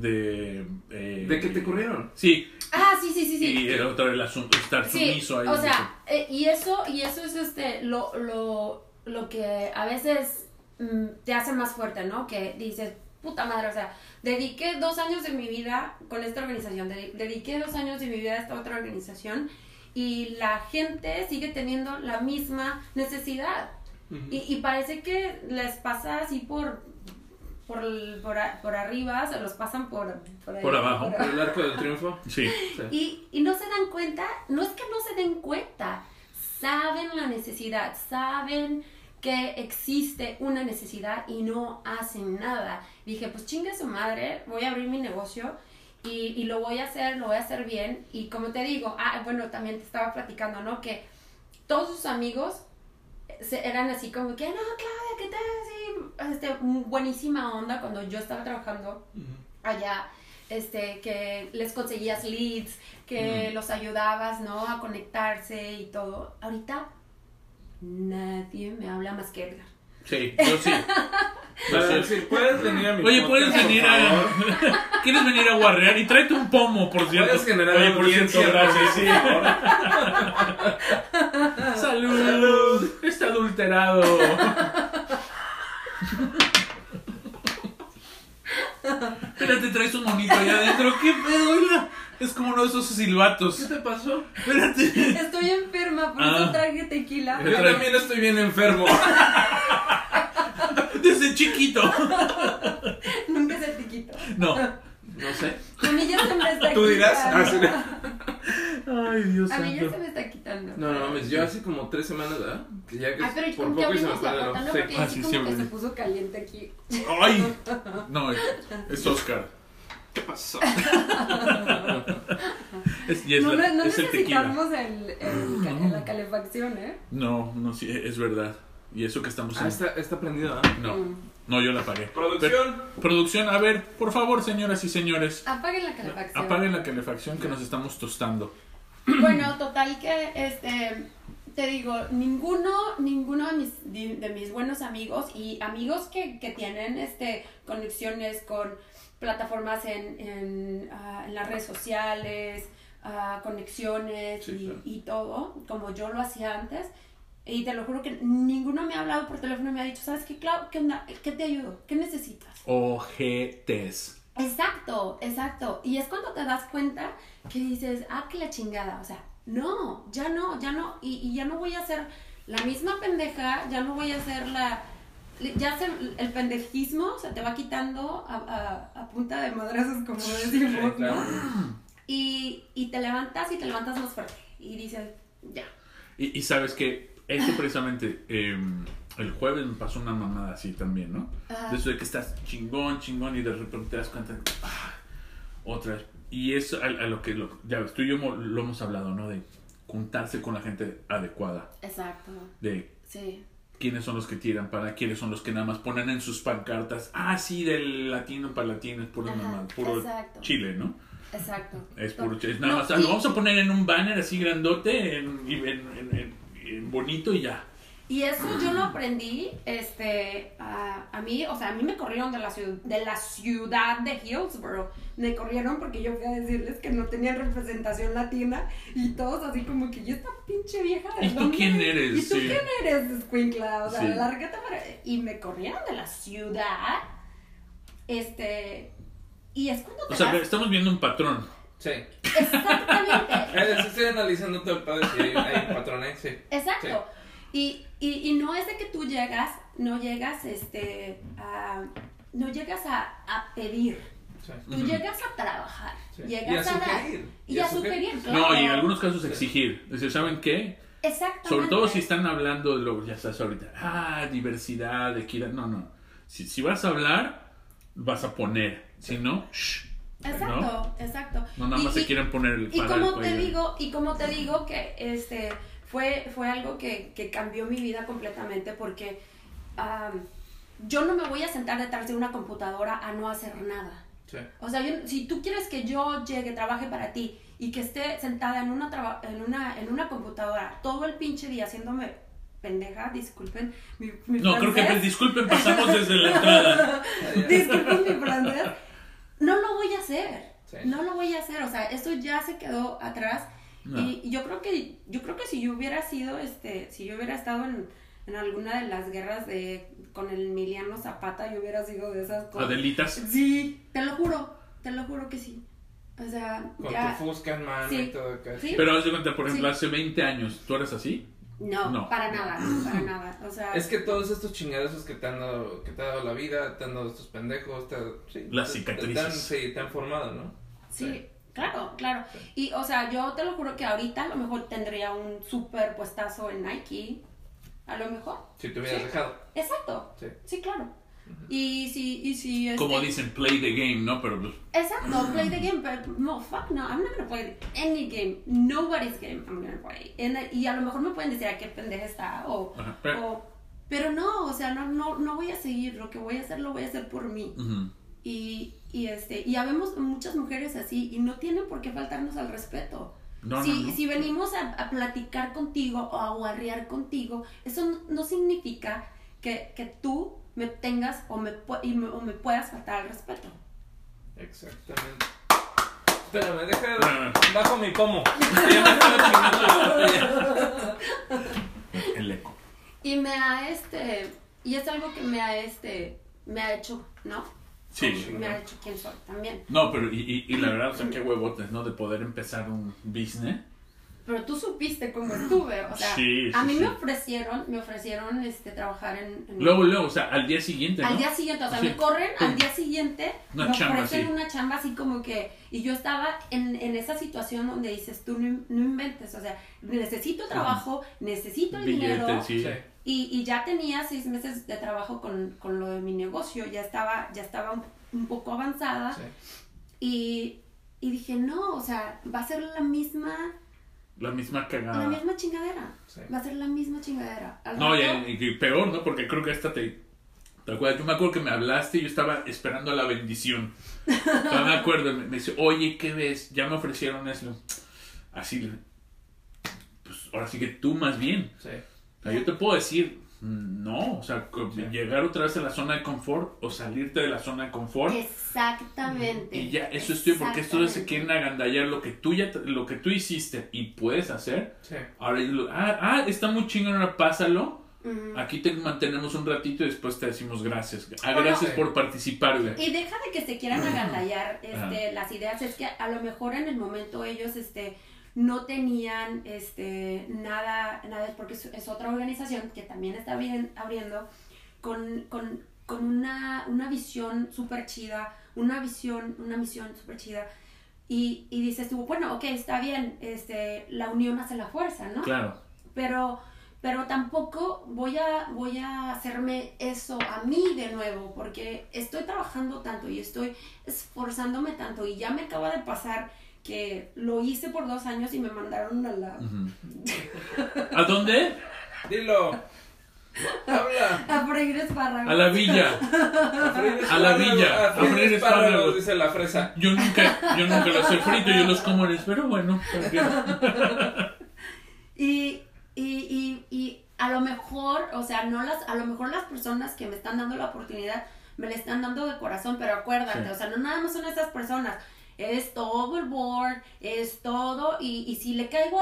qué te ocurrieron? Sí. Sí. Y otra vez el asunto, estar sumiso ahí. O sea, y eso es lo que a veces te hace más fuerte, ¿no? Que dices... Puta madre, o sea, dediqué 2 años de mi vida con esta organización, dediqué 2 años de mi vida a esta otra organización y la gente sigue teniendo la misma necesidad. Uh-huh. y parece que les pasa así por arriba, se los pasan por ahí, por abajo, por el arco del triunfo. Sí. Y no se dan cuenta, no es que no se den cuenta, saben la necesidad, saben que existe una necesidad y no hacen nada. Dije, pues chingue su madre, voy a abrir mi negocio y lo voy a hacer bien. Y como te digo, bueno, también te estaba platicando, ¿no? Que todos sus amigos eran así como que, no, Claudia, ¿qué tal? Sí, buenísima onda cuando yo estaba trabajando allá. Que les conseguías leads, que los ayudabas, ¿no? A conectarse y todo. Ahorita... Nadie me habla más que Edgar. Sí, yo sí. Puedes venir a mi podcast. Oye, puedes venir a... ¿Quieres venir a guarrear? Y tráete un pomo, por cierto. Puedes generar audiencia. Gracias, sí. Salud. Está adulterado. Espérate, traes un monito allá adentro. ¿Qué pedo? Es como uno de esos silbatos. ¿Qué te pasó? Espérate. Estoy enferma, por eso traje tequila. Yo también estoy bien enfermo. Desde chiquito. Nunca es el chiquito. No sé. A mí ya se me está quitando. ¿Tú dirás? Ay, Dios mío. A mí ya se me está quitando. contando. No, no mames, yo hace como 3 semanas, ¿verdad? Que ya que pero por poco y se me fue el ojo. Sí, así siempre. Se puso caliente aquí. ¡Ay! No, es Oscar. ¿Qué pasó? No necesitamos la calefacción, ¿eh? No, sí, es verdad. Y eso que estamos... está prendido, ¿eh? No, yo la apagué. Producción. Producción, a ver, por favor, señoras y señores. Apaguen la calefacción. Apaguen la calefacción que nos estamos tostando. Bueno, total que, te digo, ninguno de mis buenos amigos y amigos que tienen, conexiones con plataformas en las redes sociales, conexiones y todo, como yo lo hacía antes. Y te lo juro que ninguno me ha hablado por teléfono y me ha dicho, ¿sabes qué, Clau? ¿Qué onda? ¿Qué te ayudo? ¿Qué necesitas? Ojetes. Exacto. Y es cuando te das cuenta que dices, que la chingada. O sea, no. Y ya no voy a ser la misma pendeja, ya no voy a ser la... Ya el pendejismo se te va quitando a punta de madrazos, como decimos, ¿no? Y te levantas más fuerte. Y dices, ya. Y sabes que... Eso precisamente, el jueves me pasó una mamada así también, ¿no? Ajá. De eso de que estás chingón y de repente te das cuenta, otra vez. Y eso a lo que, ya ves, tú y yo lo hemos hablado, ¿no? De juntarse con la gente adecuada. Exacto. De quiénes son los que tiran para, quiénes son los que nada más ponen en sus pancartas, del latino para latino, es puro mamada, puro Chile, ¿no? Exacto. Es puro Chile, nada más, lo vamos a poner en un banner así grandote bonito y ya. Y eso yo lo aprendí, a mí, o sea, a mí me corrieron de la ciudad de Hillsboro. Me corrieron porque yo fui a decirles que no tenían representación latina y todos así como que yo esta pinche vieja. ¿Y tú quién eres? ¿Y tú quién eres, escuincla? O sea, lárgate para... Y me corrieron de la ciudad, y es cuando... estamos viendo un patrón. Sí. Exactamente. Estoy analizando todo el padre si hay patrones, sí. Exacto. Sí. Y no es de que tú no llegas a pedir. Sí. Tú llegas a trabajar. Sí. Llegas a dar. Y a sugerir. Claro. No, y en algunos casos exigir. Es decir, ¿saben qué? Exactamente. Sobre todo si están hablando de lo que ya estás ahorita. Diversidad, equidad. No. Si vas a hablar, vas a poner. Si no, shh. Exacto. No nada más se quieren poner el cuello. Y como te digo que fue algo que cambió mi vida completamente porque yo no me voy a sentar detrás de una computadora a no hacer nada. Sí. O sea, si tú quieres que yo llegue, trabaje para ti y que esté sentada en una computadora todo el pinche día haciéndome pendeja, disculpen mi francés. No, creo que disculpen, pasamos desde la entrada. Disculpen mi francés. No lo voy a hacer, o sea, esto ya se quedó atrás. No. Y yo creo que si yo hubiera sido, si yo hubiera estado en alguna de las guerras con el Emiliano Zapata, yo hubiera sido de esas cosas. ¿Adelitas? Sí, te lo juro que sí. O sea, con ya... tu fusca en mano y todo. ¿Sí? Pero haz de cuenta, por ejemplo, hace 20 años, ¿tú eras así? No, para nada, o sea... Es que todos estos chingadosos que te han dado la vida, te han dado estos pendejos, las cicatrices. Te han formado, ¿no? Sí, claro. Y, o sea, yo te lo juro que ahorita a lo mejor tendría un súper puestazo en Nike, a lo mejor. Si te hubieras dejado. Exacto, sí, claro. Uh-huh. Y si como dicen, play the game, ¿no? Pero... Exacto, play the game, pero no, fuck no, I'm not gonna play any game, nobody's game I'm gonna play. Y a lo mejor me pueden decir a qué pendeja está, pero no, o sea, no voy a seguir, lo que voy a hacer lo voy a hacer por mí. Uh-huh. Y habemos muchas mujeres así, y no tienen por qué faltarnos al respeto. No. Si venimos a platicar contigo o a guarrear contigo, eso no significa que tú me tengas o me puedas faltar al respeto. Exactamente. Espérame, deja bajo mi pomo. El eco. Y me ha y es algo que me ha hecho, ¿no? Sí. Me ha hecho quién soy también. No, pero y la verdad, o sea, qué huevotes, ¿no? De poder empezar un business. Pero tú supiste cómo estuve, o sea, sí, a mí sí. me ofrecieron trabajar en... Luego, o sea, al día siguiente, ¿no? Al día siguiente, o sea, sí. Me corren, al día siguiente me ofrecen una chamba así como que... Y yo estaba en esa situación donde dices, tú no inventes, o sea, necesito trabajo, necesito el billete, dinero... Sí. Y ya tenía 6 meses de trabajo con lo de mi negocio, ya estaba un poco avanzada. Sí. Y dije, no, o sea, va a ser la misma... La misma cagada. La misma chingadera. Sí. Va a ser la misma chingadera. No, y peor, ¿no? Porque creo que esta te acuerdas. Yo me acuerdo que me hablaste y yo estaba esperando la bendición. No me acuerdo. Me dice, oye, ¿qué ves? Ya me ofrecieron eso. Así, pues ahora sí que tú más bien. Sí. O sea, yo te puedo decir, no, o sea, sí. Llegar otra vez a la zona de confort o salirte de la zona de confort. Exactamente. Y ya, eso estoy, porque esto se quieren agandallar lo que tú hiciste y puedes hacer. Sí. Ahora, está muy chingón, ahora pásalo. Uh-huh. Aquí te mantenemos un ratito y después te decimos gracias. Gracias por participar. Y deja de que se quieran agandallar las ideas. Es que a lo mejor en el momento ellos, no tenían nada, porque es otra organización que también está abriendo con una visión súper chida, una misión súper chida, y dices tú, bueno, ok, está bien, la unión hace la fuerza, ¿no? Claro. Pero tampoco voy a hacerme eso a mí de nuevo, porque estoy trabajando tanto y estoy esforzándome tanto, y ya me acaba de pasar que lo hice por 2 años y me mandaron a la... Uh-huh. ¿A dónde? Dilo. Habla. A freír espárragos. A la villa. A freír espárragos, dice la fresa. Yo nunca los he frito, yo los como, pero bueno. Y a lo mejor, o sea, a lo mejor las personas que me están dando la oportunidad me la están dando de corazón, pero acuérdate, sí. O sea, no nada más son esas personas. Es todo el board, es todo, y si le caigo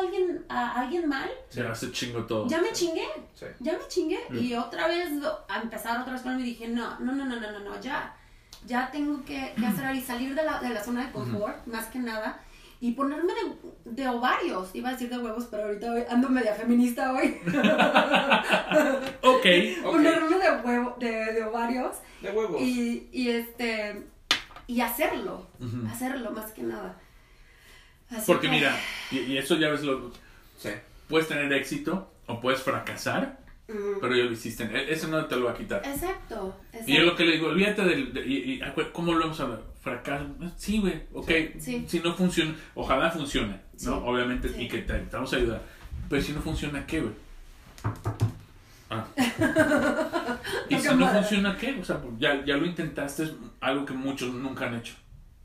a alguien mal... Se hace chingo todo. Ya me chingué, sí. Y otra vez, a empezar otra vez con él, y dije, no, ya tengo que hacer y salir de la zona de confort, uh-huh. Más que nada, y ponerme de ovarios, iba a decir de huevos, pero ahorita ando media feminista hoy. Okay. Ponerme de ovarios. De huevos. Y hacerlo, uh-huh. Más que nada. Así porque que... mira, y eso ya ves lo... Sí. Puedes tener éxito o puedes fracasar, uh-huh. Pero ya lo hiciste. Eso no te lo va a quitar. Exacto. Y es lo que le digo, olvídate del ¿cómo lo vamos a ver? Fracaso. Sí, güey, ok. Sí. Si no funciona, ojalá funcione, ¿no? Sí. Obviamente, sí. Y que te vamos a ayudar. Pero si no funciona, ¿qué, güey? Y si no funciona, ¿qué? O sea, ya lo intentaste, es algo que muchos nunca han hecho.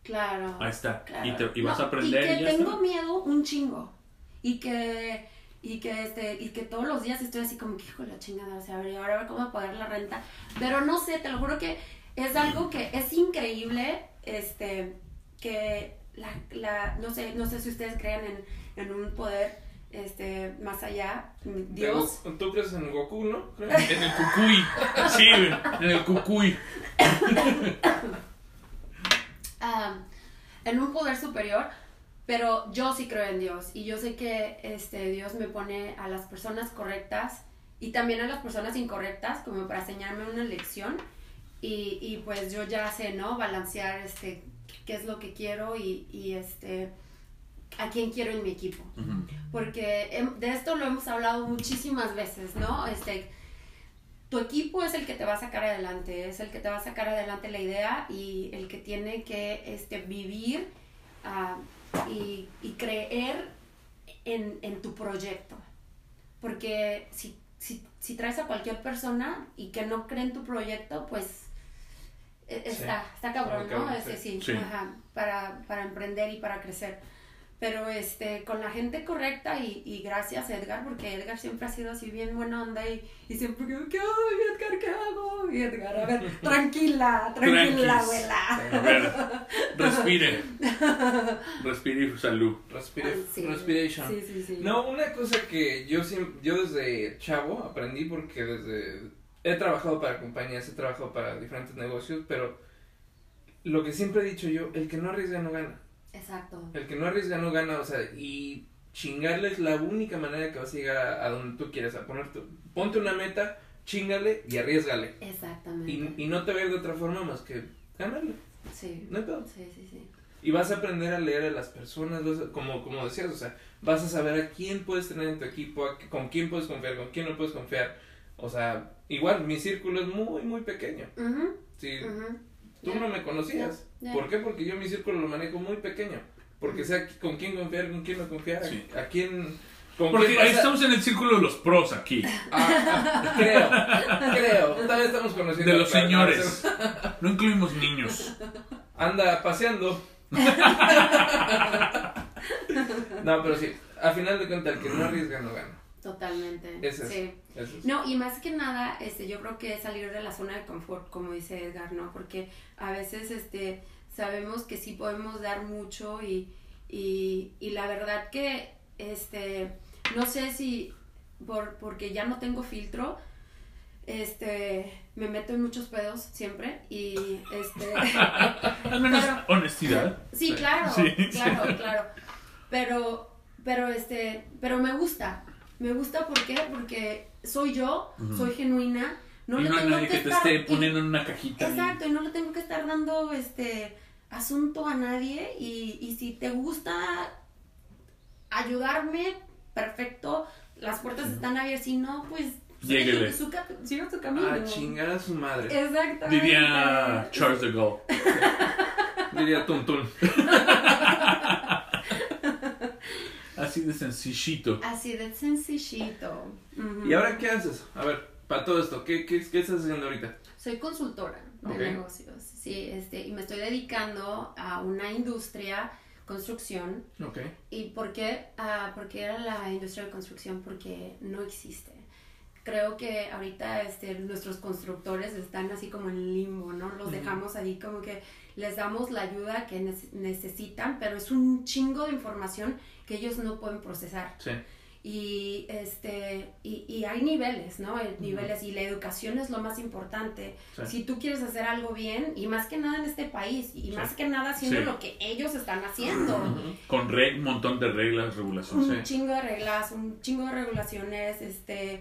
Claro. Ahí está. Claro. Y vas a aprender. Y que tengo miedo un chingo. Y que todos los días estoy así como que hijo de la chingada, o sea, ahora a ver cómo pagar la renta. Pero no sé, te lo juro que es algo que es increíble, que no sé si ustedes creen en un poder. Más allá, Dios. Tú crees en Goku, ¿no? En el cucuy. Sí, en el cucuy. En un poder superior, pero yo sí creo en Dios. Y yo sé que Dios me pone a las personas correctas y también a las personas incorrectas, como para enseñarme una lección. Y pues yo ya sé, ¿no? Balancear qué es lo que quiero y a quién quiero en mi equipo, uh-huh. Porque de esto lo hemos hablado muchísimas veces, ¿no? Tu equipo es el que te va a sacar adelante, la idea y el que tiene que vivir y creer en tu proyecto, porque si traes a cualquier persona y que no cree en tu proyecto, pues está cabrón, ¿no? Sí. Ajá, para emprender y para crecer. Pero con la gente correcta y gracias Edgar, porque Edgar siempre ha sido así bien buena onda y siempre digo, ¿qué hago Edgar? ¿Qué hago? Y Edgar, a ver, tranquila abuela. A ver, respire salud. Respiration. Sí. No, una cosa que yo desde chavo aprendí, porque he trabajado para compañías, he trabajado para diferentes negocios, pero lo que siempre he dicho yo, el que no arriesga no gana. Exacto. El que no arriesga no gana, o sea, y Chingarle es la única manera que vas a llegar a donde tú quieres, a ponte una meta, chingale y arriesgale. Exactamente. Y no te va a ir de otra forma más que ganarle. Sí. No hay pedo. Sí, sí, sí. Y vas a aprender a leer a las personas, como decías, o sea, vas a saber a quién puedes tener en tu equipo, con quién puedes confiar, con quién no puedes confiar. O sea, igual, mi círculo es muy, muy pequeño. Uh-huh. Sí. Uh-huh. Tú no me conocías. Yeah. ¿Por qué? Porque yo mi círculo lo manejo muy pequeño. Porque sé con quién confiar, con quién no confiar, sí. A quién... Porque ahí estamos en el círculo de los pros aquí. Creo. Todavía estamos conociendo. De los señores. No incluimos niños. Anda paseando. No, pero sí. A final de cuentas, el que no arriesga no gana. Totalmente. Eso es. Sí. Eso es. No, y más que nada, yo creo que es salir de la zona de confort, como dice Edgar, ¿no? Porque a veces, sabemos que sí podemos dar mucho y la verdad que, no sé si porque ya no tengo filtro, me meto en muchos pedos siempre y, al menos pero, honestidad. Sí, claro, sí, claro, sí. Claro. Pero me gusta porque soy yo, uh-huh. Soy genuina. No hay nadie que te esté poniendo en una cajita. Exacto, y no le tengo que estar dando asunto a nadie. Y si te gusta ayudarme, perfecto. Las puertas están abiertas. Si no, pues lléguele. Siga su camino. A chingar a su madre. Exacto. Diría Charles de Gaulle. Diría Tuntún. Así de sencillito. Uh-huh. ¿Y ahora qué haces? A ver. Para todo esto, ¿qué estás haciendo ahorita? Soy consultora de negocios, sí, y me estoy dedicando a una industria, construcción. Okay. ¿Y por qué? Porque era la industria de construcción, porque no existe. Creo que ahorita nuestros constructores están así como en limbo, ¿no? Los dejamos ahí como que les damos la ayuda que necesitan, pero es un chingo de información que ellos no pueden procesar. Sí. Y y hay niveles, ¿no? Hay niveles, y la educación es lo más importante. Sí. Si tú quieres hacer algo bien, y más que nada en este país, y más que nada haciendo lo que ellos están haciendo. Uh-huh. Con un montón de reglas, regulaciones. Un chingo de regulaciones, que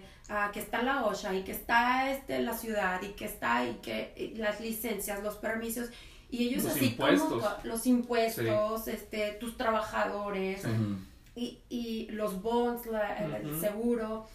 está la OSHA, y que está la ciudad, y que está las licencias, los permisos, y ellos los así impuestos. Como los impuestos, tus trabajadores. Uh-huh. Y los bonds, el seguro,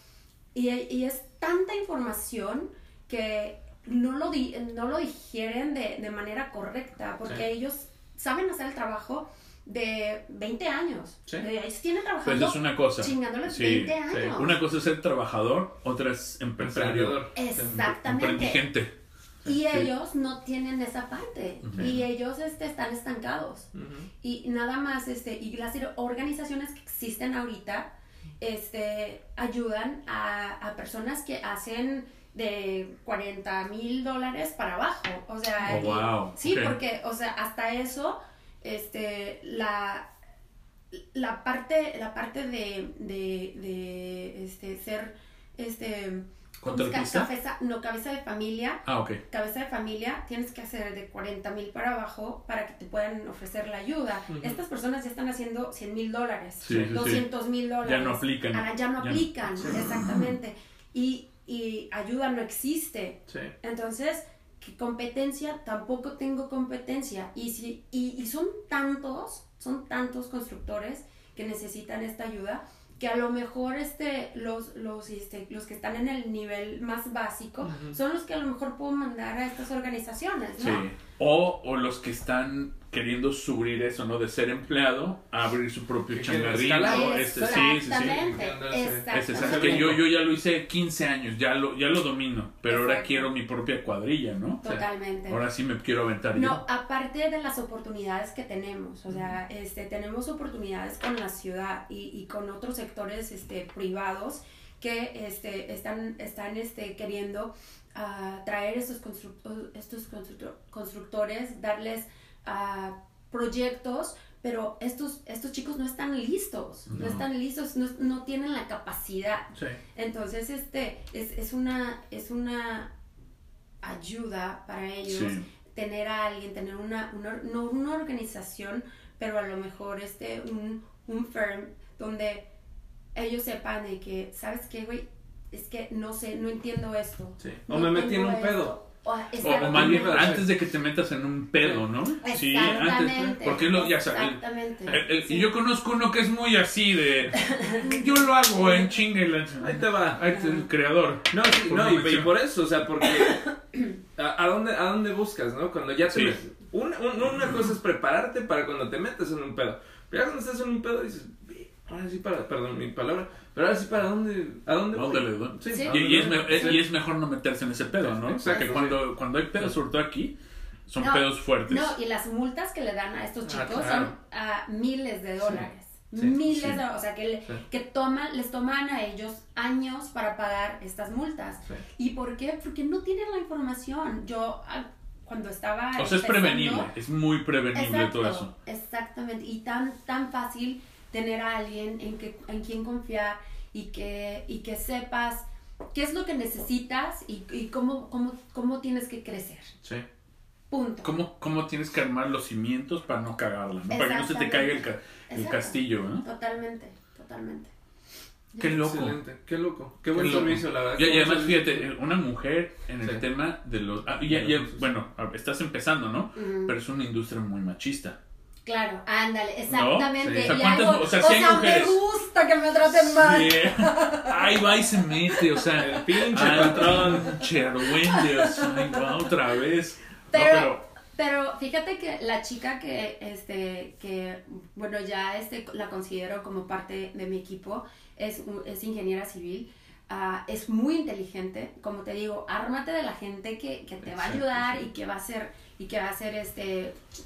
y es tanta información que no lo digieren de manera correcta, porque ellos saben hacer el trabajo de 20 años. Sí. Ellos tienen trabajando, pues es una cosa. Chingándoles 20 años. Sí. Una cosa es ser trabajador, otra es empresario. Exactamente. Inteligente. Y ellos no tienen esa parte, y ellos están estancados, y nada más, y las organizaciones que existen ahorita, ayudan a personas que hacen de $40,000 para abajo, o sea, wow. Sí, porque, o sea, hasta eso, la parte de ser, cabeza de familia. Cabeza de familia tienes que hacer de $40,000 para abajo para que te puedan ofrecer la ayuda. Uh-huh. Estas personas ya están haciendo $100,000, $200,000. Ya no aplican. Ahora ya no aplican, ya no. Exactamente. Y ayuda no existe. Sí. Entonces, ¿qué competencia? Tampoco tengo competencia. Y son tantos constructores que necesitan esta ayuda, que a lo mejor los que están en el nivel más básico son los que a lo mejor puedo mandar a estas organizaciones, ¿no? Sí. O los que están queriendo subir eso, ¿no? De ser empleado a abrir su propio changarrillo. Exactamente. Es que yo ya lo hice 15 años, ya lo domino, pero ahora quiero mi propia cuadrilla, ¿no? Totalmente. Ahora sí me quiero aventar. No, aparte de las oportunidades que tenemos, o sea, tenemos oportunidades con la ciudad y con otros sectores privados que están queriendo traer estos constructores, darles proyectos, pero estos chicos no están listos, no tienen la capacidad. Sí. Entonces es una ayuda para ellos, tener a alguien, tener una organización, pero a lo mejor un firm donde ellos sepan de que, ¿sabes qué, güey? Es que no sé, no entiendo esto. Sí. O no me metí en un pedo. O más bien antes de que te metas en un pedo, ¿no? Sí, antes. Porque lo, ya sabes. Exactamente. Sí. Y yo conozco uno que es muy así de. Yo lo hago en chinga y la. Ahí te va. Ahí te, el creador. No, sí, no, y por eso, o sea, porque. ¿A dónde buscas, no? Cuando ya te. Sí. Metes, una cosa es prepararte para cuando te metes en un pedo. Pero ya cuando estás en un pedo dices. Ahora sí para, perdón mi palabra, pero ahora sí para ¿dónde le doy? Sí. Sí. Y es mejor no meterse en ese pedo, ¿no? Exacto, porque cuando hay pedos, sobre todo aquí, son pedos fuertes. No, y las multas que le dan a estos chicos son miles de dólares. Sí. Miles de dólares, o sea, que les toman a ellos años para pagar estas multas. Sí. ¿Y por qué? Porque no tienen la información. Yo cuando estaba... O sea, es prevenible, es muy prevenible. Exacto, todo eso. Exactamente, y tan fácil... tener a alguien en quien confiar y que sepas qué es lo que necesitas y cómo tienes que crecer. Sí. Punto. ¿Cómo tienes que armar los cimientos para no cagarla, ¿no? Para que no se te caiga el castillo, ¿no? Totalmente. Qué loco. Excelente. Qué loco. Qué buen servicio, la verdad. Y además, fíjate, una mujer en el tema de los... bueno, estás empezando, ¿no? Uh-huh. Pero es una industria muy machista. Claro, ándale, exactamente. No, sí. O sea, me gusta que me traten mal. Sí. Ahí va y se mete, o sea, el pinche patrón, cherduende, o sea, otra vez. Pero fíjate que la chica que la considero como parte de mi equipo, es ingeniera civil. Es muy inteligente, como te digo, ármate de la gente que te va a ayudar y que va a ser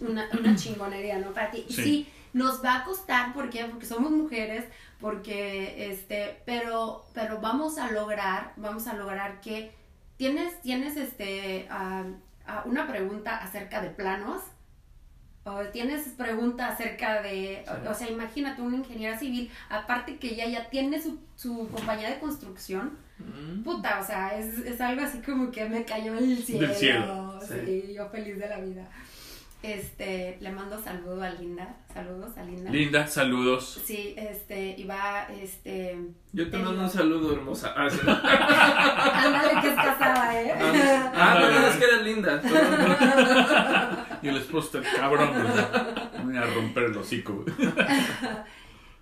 una chingonería, ¿no? Para ti. Y sí, nos va a costar, ¿por qué? Porque somos mujeres, porque pero vamos a lograr que tienes una pregunta acerca de planos. O tienes preguntas acerca de... Sí. O sea, imagínate una ingeniera civil, aparte que ella ya tiene su compañía de construcción. Mm. Puta, o sea, es algo así como que me cayó el cielo. Del cielo. Sí, sí, yo feliz de la vida. Le mando saludo a Linda. Saludos a Linda. Linda, saludos. Sí, yo te mando un saludo, hermosa. Ándale, que es casada, ¿eh? No, es que eres linda. Y el esposo está cabrón, ¿no? Me voy a romper el hocico.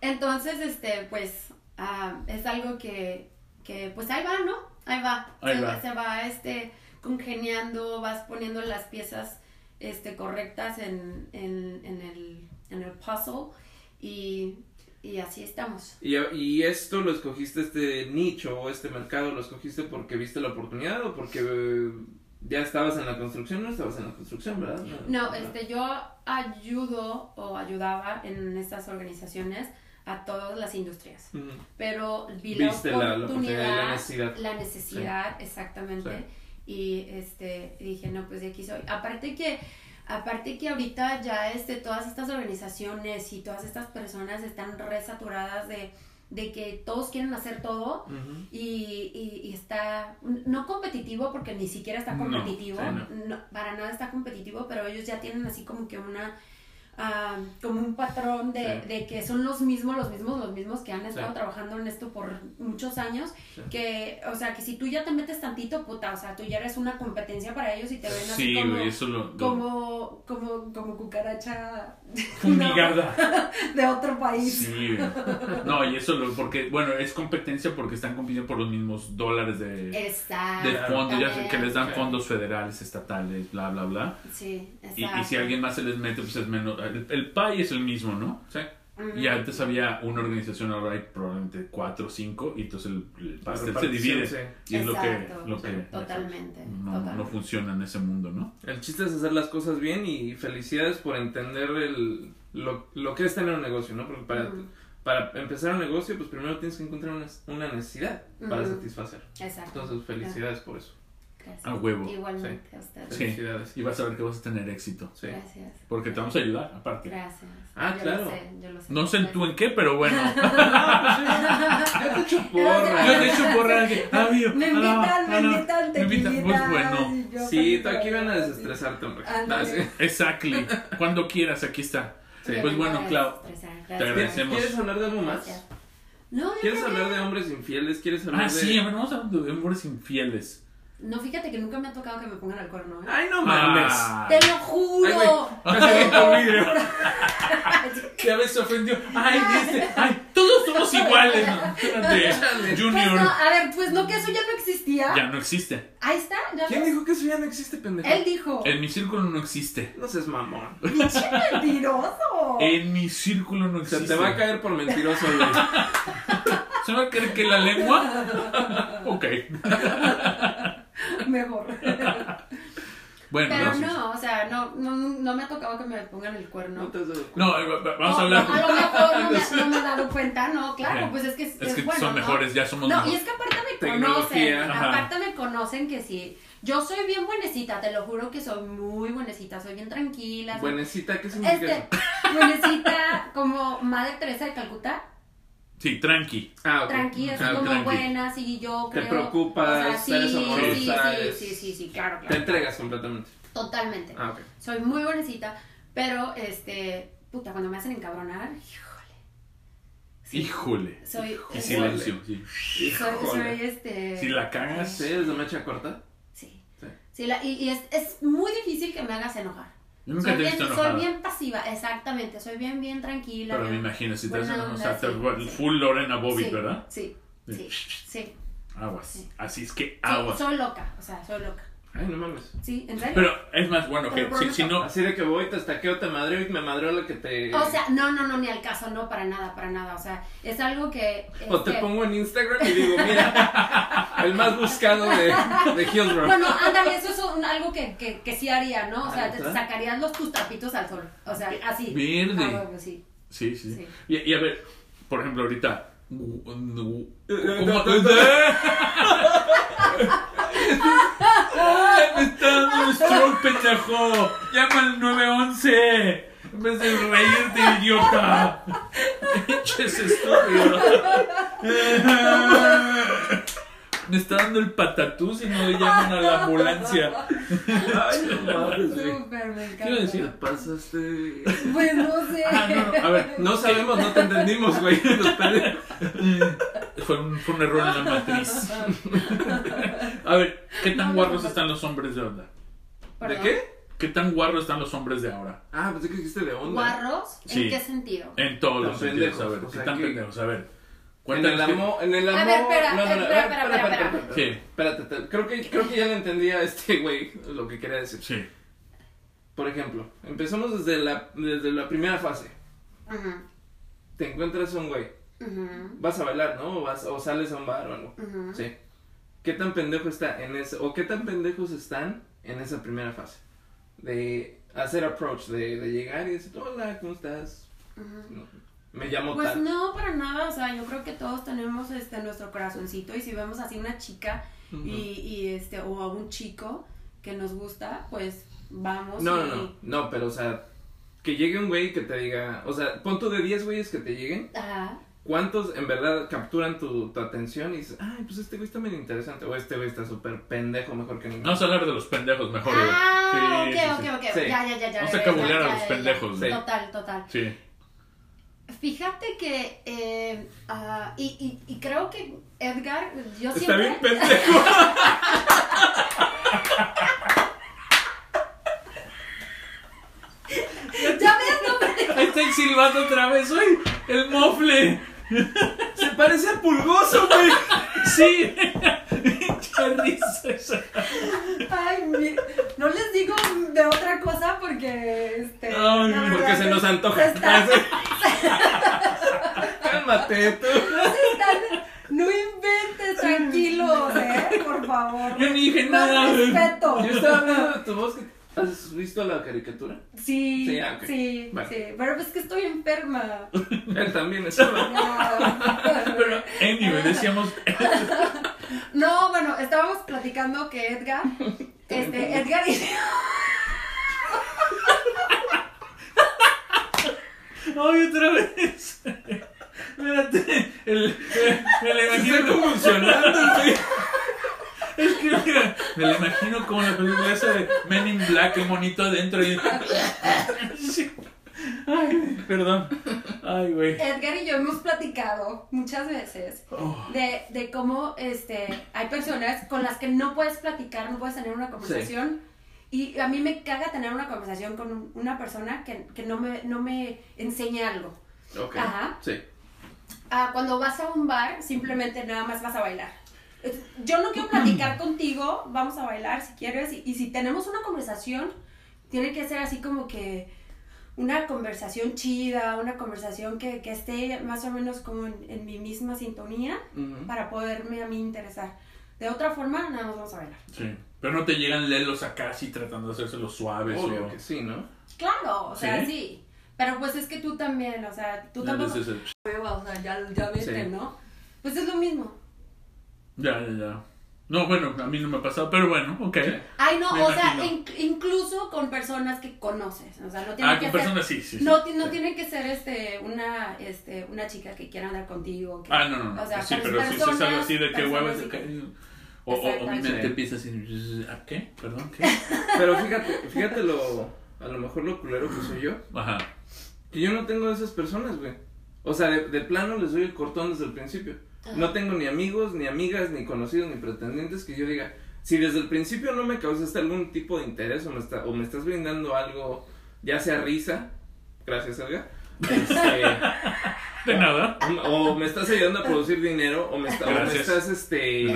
Entonces, es algo que pues ahí va, ¿no? Ahí va. Se va, congeniando, vas poniendo las piezas correctas en el puzzle y así estamos. ¿Y esto lo escogiste, este nicho o este mercado, lo escogiste porque viste la oportunidad o porque ya estabas en la construcción? No estabas en la construcción, ¿verdad? No, yo ayudaba en estas organizaciones a todas las industrias, uh-huh, pero vi la oportunidad, la necesidad, sí, exactamente. Sí. Y dije, no, pues de aquí soy. Aparte que ahorita ya todas estas organizaciones y todas estas personas están resaturadas de que todos quieren hacer todo, uh-huh, y está no competitivo, porque ni siquiera está competitivo, no, para nada está competitivo, pero ellos ya tienen así como que como un patrón de que son los mismos que han estado trabajando en esto por muchos años, que, o sea, que si tú ya te metes tantito, puta, o sea, tú ya eres una competencia para ellos y te ven así como cucaracha fumigada de otro país. Sí, no, y eso porque, bueno, es competencia porque están compitiendo por los mismos dólares de fondos, ya que les dan fondos federales, estatales, bla, bla, bla. Sí, exacto. Y si alguien más se les mete, pues es menos. El PAI es el mismo, ¿no? Sí. Uh-huh. Y antes había una organización, ahora hay probablemente 4 o 5, y entonces el pastel se divide. Sí. Y es lo que totalmente, no funciona en ese mundo, ¿no? El chiste es hacer las cosas bien, y felicidades por entender lo que es tener un negocio, ¿no? Porque para empezar un negocio, pues primero tienes que encontrar una necesidad, uh-huh, para satisfacer. Exacto. Entonces, felicidades, claro, por eso. Gracias. A huevo. Igualmente, sí, a ustedes. Felicidades. Sí. Y vas a ver que vas a tener éxito. Sí. Gracias. Porque te vamos a ayudar, aparte. Gracias. Ah, yo claro. Yo lo sé. No sé tú en qué, pero bueno. Yo te echo porra. Me invitan. Pues bueno. Sí, tú aquí van a desestresarte, hombre. Exacto. Cuando quieras, aquí está. Sí. Pues bueno, Clau, te agradecemos. ¿Quieres hablar de algo más? Gracias. No, ¿quieres hablar de hombres infieles? ¿Quieres hablar de...? Sí, pero vamos a hablar de hombres infieles. No, fíjate que nunca me ha tocado que me pongan al corno, ¿eh? ¡Ay, no mames! Ah. ¡Te lo juro! ¡Ay, güey! Ya ves, se ofendió. ¡Ay, dice! ¡Ay, todos somos iguales! Espérate, Junior. Pues no, a ver, pues no, que eso ya no existía. Ya no existe. Ahí está. Ya ¿quién dijo que eso ya no existe, pendejo? Él dijo. En mi círculo no existe. No seas mamón. ¡Pinche mentiroso! En mi círculo no existe. Se te va a caer por mentiroso, güey. ¿Se va a creer que la lengua? Ok. Mejor. Bueno, pero gracias. No, o sea, no me ha tocado que me pongan el cuerno. No, vamos a hablar. A lo mejor no me he dado cuenta, no, claro, pues es que es que bueno, son mejores, ya somos mejores. No, y es que aparte me conocen, que sí. Yo soy bien buenecita, te lo juro que soy muy buenecita, soy bien tranquila. ¿Buenecita? ¿Qué significa eso? Buenecita, como Madre Teresa de Calcuta. Sí, tranqui. Ah, okay. Tranqui, así como tranqui. Buena, sí, yo creo. Te preocupas, o sea, sí, eres amorosa. Sí, claro. Te entregas completamente. Totalmente. Ah, ok. Soy muy buenecita, pero, puta, cuando me hacen encabronar, híjole. Sí. Híjole. Soy silencio, sí. Soy, Si la cagas, sí, es de mecha corta. Sí. Sí, es muy difícil que me hagas enojar. Nunca te he visto enojada. Soy bien pasiva, exactamente, soy bien tranquila. Pero me imagino, si te hacen unos actos full Lorena Bobbitt, ¿verdad? Sí. Aguas, así es que aguas. Soy loca, soy loca. Ay, no mames. Sí, ¿en serio? Pero es más bueno que si no... Así de que voy, te estaqueo, te madreo y me madreo lo que te... O sea, no, ni al caso, no, para nada, o sea, es algo que... O te pongo en Instagram y digo, mira, el más buscado de Hillsboro. Bueno, ándale, eso es algo que sí haría, ¿no? O sea, te sacarías tus tapitos al sol, o sea, así. Verde. Ah, bueno, sí. Y a ver, por ejemplo, ahorita... ¡Ay, me está dando un stroke, pendejo! ¡Llama al 911! En vez de reírte, idiota. ¡Eches estúpido! Me está dando el patatús y no le llaman a la ambulancia. Ay, no mames. ¿Qué iba a decir? ¿Pasaste? Pues no sé. No. A ver, no sabemos, no te entendimos, güey. Fue un error en la matriz. A ver, ¿qué tan guarros están los hombres de onda? ¿De qué? ¿Qué tan guarros están los hombres de ahora? Ah, pensé que dijiste de onda. ¿Guarros? ¿En qué sentido? En todos los sentidos, a ver. ¿Qué tan pendejos? A ver. En el amor. A ver, espera. Sí. Espérate, creo que ya le entendía güey lo que quería decir. Sí. Por ejemplo, empezamos desde la primera fase. Ajá. Te encuentras un güey. Ajá. Vas a bailar, ¿no? O sales a un bar o algo. Ajá. Sí. ¿Qué tan pendejo está en ese, o qué tan pendejos están en esa primera fase? De hacer approach, de llegar y decir, hola, ¿cómo estás? Ajá. No. Me llamo pues tal. No, para nada, o sea, yo creo que todos tenemos nuestro corazoncito, y si vemos así una chica y o a un chico que nos gusta, pues vamos. No, pero o sea, que llegue un güey que te diga, o sea, pon tú de 10 güeyes que te lleguen. Ajá. ¿Cuántos en verdad capturan tu atención y dices, ay, pues este güey está medio interesante, o este güey está súper pendejo, mejor que ninguno? Vamos a hablar de los pendejos mejor. Ah, sí, ok, sí. Ya. Vamos a cabulear a los pendejos. Sí. Total. Sí. Fíjate que, y creo que Edgar, yo siempre... Está bien pendejo. Ya ves, no me... Está silbando otra vez, hoy el mofle. Se parece a Pulgoso, güey. Sí. Ay, no les digo de otra cosa porque ay, la porque se nos antoja. Cálmate tú. No inventes, tranquilos, por favor. Yo no dije nada. Respeto. Yo estaba hablando de tu voz. ¿Has visto la caricatura? Sí, okay. Sí, vale. Sí. Pero es que estoy enferma. Él también estaba. Pero anyway, decíamos. No, bueno, estábamos platicando que Edgar, Edgar y... ¡Ay, otra vez! Espérate, me la imagino como funcionando, güey. Es que, mira, me la imagino como la película esa de Men in Black, el monito adentro y... Ay, Perdón. Ay, güey. Edgar y yo hemos platicado muchas veces de cómo hay personas con las que no puedes platicar, no puedes tener una conversación. Sí. Y a mí me caga tener una conversación con una persona que no me enseña algo. Ok. Ajá. Sí. Ah, cuando vas a un bar, simplemente nada más vas a bailar. Yo no quiero platicar contigo, vamos a bailar si quieres. Y si tenemos una conversación, tiene que ser así como que una conversación chida, una conversación que esté más o menos como en mi misma sintonía, uh-huh, para poderme a mí interesar. De otra forma, nada más vamos a bailar. Sí, pero no te llegan lelos acá así tratando de hacerse los suaves. Obvio que sí, ¿no? Claro, o sea, sí. Pero pues es que tú también, o sea, tú también. O sea, ya viste, sí, ¿no? Pues es lo mismo. Ya. No, bueno, a mí no me ha pasado, pero bueno, ok. Ay, no, me imagino. Sea, incluso con personas que conoces, o sea, no tiene que ser... Ah, con personas sí. No tiene que ser una chica que quiera andar contigo. Que, no. O sea, sí, pero personas, si es algo así de que huevas... O mi mente empieza así... ¿A qué? Perdón, ¿qué? Pero fíjate a lo mejor lo culero que soy yo. Ajá. Que yo no tengo esas personas, güey. O sea, de plano les doy el cortón desde el principio. No tengo ni amigos, ni amigas, ni conocidos, ni pretendientes que yo diga, si desde el principio no me causaste algún tipo de interés o me estás brindando algo, ya sea risa, gracias Olga, de nada, o me estás ayudando a producir dinero, o me estás exacto, estoy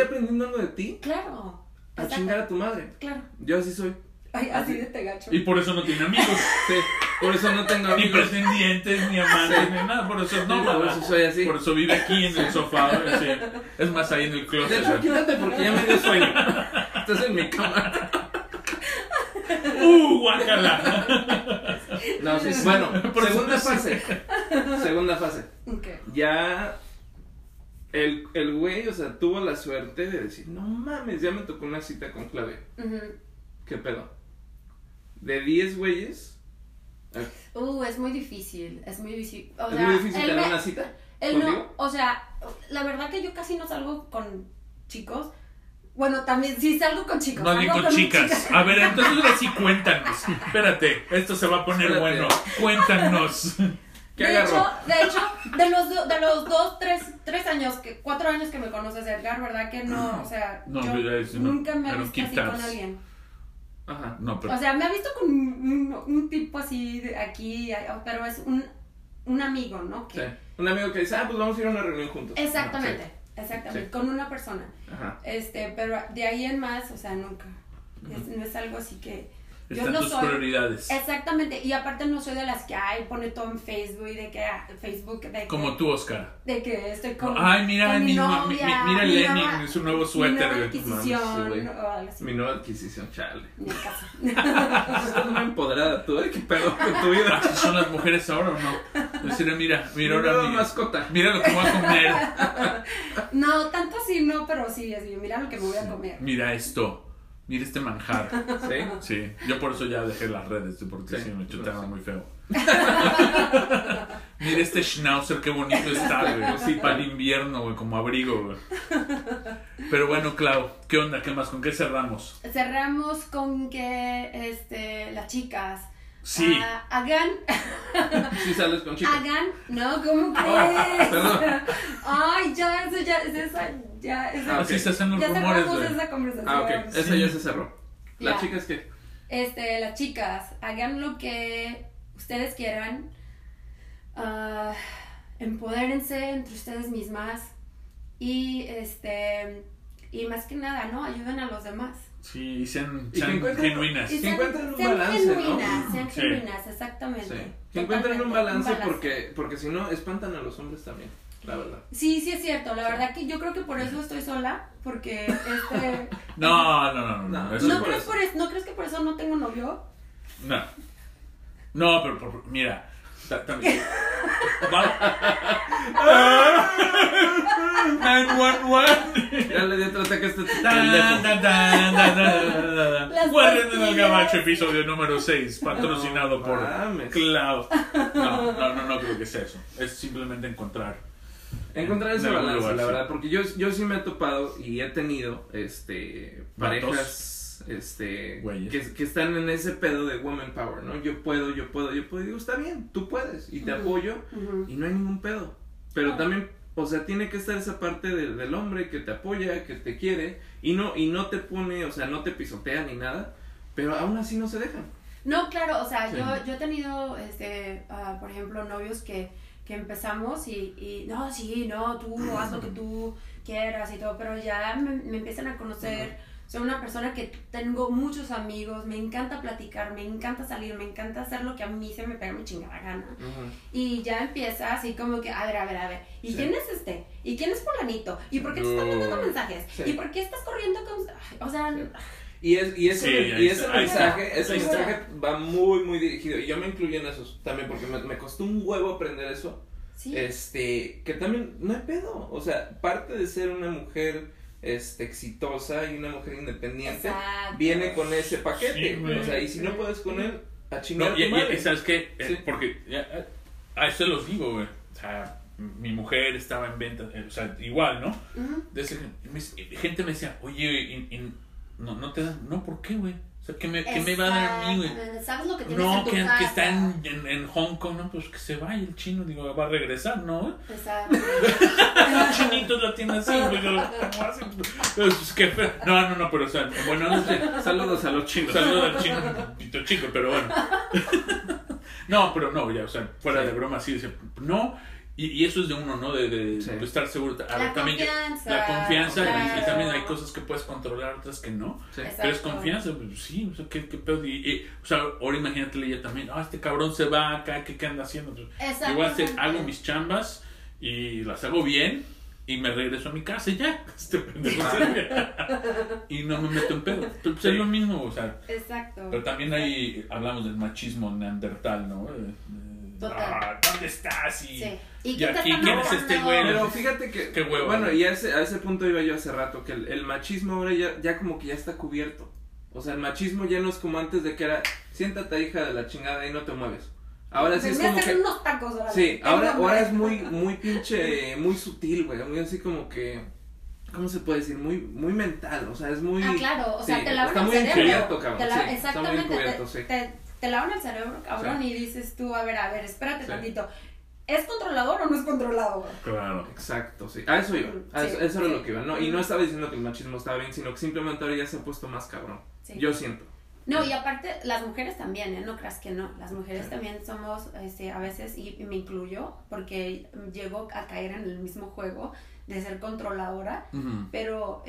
aprendiendo algo de ti, claro, a exacto, chingar a tu madre, claro, yo así soy. Ay, así de te gacho. Y por eso no tiene amigos. Sí, por eso no tengo amigos. Ni pretendientes, ni amantes, ni nada. Por eso es nómada. Por eso soy así. Por eso vive aquí en el sofá. Así. Es más, ahí en el closet. Quédate porque ya me dio sueño. Estás en mi cama. Guácala. No, sí, bueno, segunda fase. Okay. Ya el güey, o sea, tuvo la suerte de decir, no mames, ya me tocó una cita con Claudia. Uh-huh. ¿Qué pedo? De 10 güeyes. Es muy difícil. O sea, ¿es muy difícil tener una cita? No, o sea, la verdad que yo casi no salgo con chicos. Bueno, también sí salgo con chicos. No, ni con chicas. A ver, entonces ahora sí cuéntanos. Espérate, esto se va a poner bueno. Cuéntanos. ¿Qué agarró? De hecho, cuatro años que me conoces, Edgar, ¿verdad que no? O sea, yo nunca me he visto así con alguien. Ajá, no, pero... O sea, me ha visto con un tipo así de aquí, pero es un amigo, ¿no? Que... Sí, un amigo que dice, pues vamos a ir a una reunión juntos. Exactamente, sí. Con una persona. Ajá. Pero de ahí en más, o sea, nunca. No es algo así que... Están tus prioridades. Exactamente, y aparte no soy de las que, pone todo en Facebook, como tú, Oscar. De que estoy con... Ay, mira, mira Lenny, su nuevo suéter. Mi nueva adquisición, chale. Mi casa. Estás muy empoderada tú, ¿qué pedo con tu vida? ¿Así son las mujeres ahora o no? Decirle, mira ahora mi mascota. Mira lo que voy a comer. No, tanto así no, pero sí, así, mira lo que me voy a comer. Mira esto. Mira este manjar. Sí. Yo por eso ya dejé las redes, porque sí me chutaba muy feo. Mira este schnauzer, qué bonito está, güey. Sí, para el invierno, güey, como abrigo, güey. Pero bueno, Clau, ¿qué onda? ¿Qué más? ¿Con qué cerramos? Cerramos con que las chicas. Sí. Hagan. Sí sales con chicas. Hagan. No, ¿cómo crees? Perdón. Ay, ya, sí se hacen los rumores. Ya cerramos esa conversación. Ah, ok. Sí. Esa ya se cerró. ¿Las chicas qué? Las chicas, hagan lo que ustedes quieran. Empodérense entre ustedes mismas. Y y más que nada, ¿no? Ayuden a los demás. Sí, sean genuinas. Y encuentren un balance, ¿no? Sean genuinas, exactamente. Sí. Que encuentren un balance porque si no, espantan a los hombres también, la verdad. Sí, es cierto. La verdad que yo creo que por eso estoy sola, porque No, ¿no crees que por eso no tengo novio? No. No, pero mira... También. 911. Ya le dio otro ataque a este pendejo. Guarden en el gabacho, episodio número 6, patrocinado por Cloud. No creo que sea eso. Es simplemente encontrar ese balance, la verdad, porque yo sí me he topado y he tenido parejas que están en ese pedo de woman power, ¿no? Yo puedo, y digo, está bien, tú puedes, y te apoyo, y no hay ningún pedo, pero también, o sea, tiene que estar esa parte del hombre que te apoya, que te quiere, y no te pone, o sea, no te pisotea ni nada, pero aún así no se dejan. No, claro, o sea, sí. yo he tenido, por ejemplo, novios que empezamos y no, sí, no, tú haz lo que tú quieras y todo, pero ya me empiezan a conocer, soy una persona que tengo muchos amigos, me encanta platicar, me encanta salir, me encanta hacer lo que a mí se me pega mi chingada gana, y ya empieza así como que, a ver, ¿y quién es este? ¿Y quién es fulanito? ¿Y por qué te están mandando mensajes? ¿Y por qué estás corriendo con...? O sea... Y ese mensaje va muy dirigido, y yo me incluyo en eso también, porque me costó un huevo aprender eso, ¿sí? Que también no hay pedo, o sea, parte de ser una mujer exitosa y una mujer independiente, exacto, viene con ese paquete, sí, o sea, y si no puedes con él, a chingar tu madre. Y ¿sabes qué? Sí. Porque a eso los digo, güey, o sea, mi mujer estaba en venta, o sea, igual, ¿no? Entonces, gente me decía, oye, no te dan, no, ¿por qué, güey? O sea, ¿qué me va a dar a mí, güey? ¿Sabes lo que tienes en tu casa? No, que está en Hong Kong, no, pues que se vaya el chino, digo, va a regresar, ¿no, güey? Exacto. Los chinitos la tienen así, güey, ¿cómo hacen? Pues qué feo. No, pero o sea, bueno, no sé. Saludos a los chinos. Saludos al chino, pito chico, pero bueno. No, pero no, ya, o sea, fuera de broma, sí, dice, no. Y eso es de uno, ¿no? De estar seguro. La confianza. Claro. Y también hay cosas que puedes controlar, otras que no. Sí. Pero es confianza, pues, sí, o sea, qué pedo. O sea, ahora imagínate ella también, este cabrón se va acá, ¿qué anda haciendo? Pues, igual hago mis chambas y las hago bien y me regreso a mi casa y ya. Y no me meto en pedo. Pues es lo mismo, o sea. Exacto. Pero también ahí hablamos del machismo neandertal, ¿no? ¿Dónde estás? ¿Y aquí quién es este güey? Pero fíjate que, qué huevo, bueno, y a ese punto iba yo hace rato, que el machismo ahora ya como que ya está cubierto. O sea, el machismo ya no es como antes, de que era, siéntate, hija de la chingada, y no te mueves. Ahora sí es como que... unos tacos, ahora sí, ahora es muy pinche, muy sutil, güey, muy así como que... ¿Cómo se puede decir? Muy mental, o sea, es muy... Ah, claro, o sea, te lavan el cerebro. Está muy encubierto, cabrón, sí, está muy encubierto, sí. Te lavan el cerebro, cabrón, sí. Y dices tú, a ver, espérate tantito, ¿es controlador o no es controlador? Claro, exacto, sí, a eso iba, eso era lo que iba, ¿no? Y no estaba diciendo que el machismo estaba bien, sino que simplemente ahora ya se ha puesto más cabrón, yo siento. No, y aparte, las mujeres también, no creas que no, las mujeres también somos, a veces, y me incluyo, porque llego a caer en el mismo juego de ser controladora, pero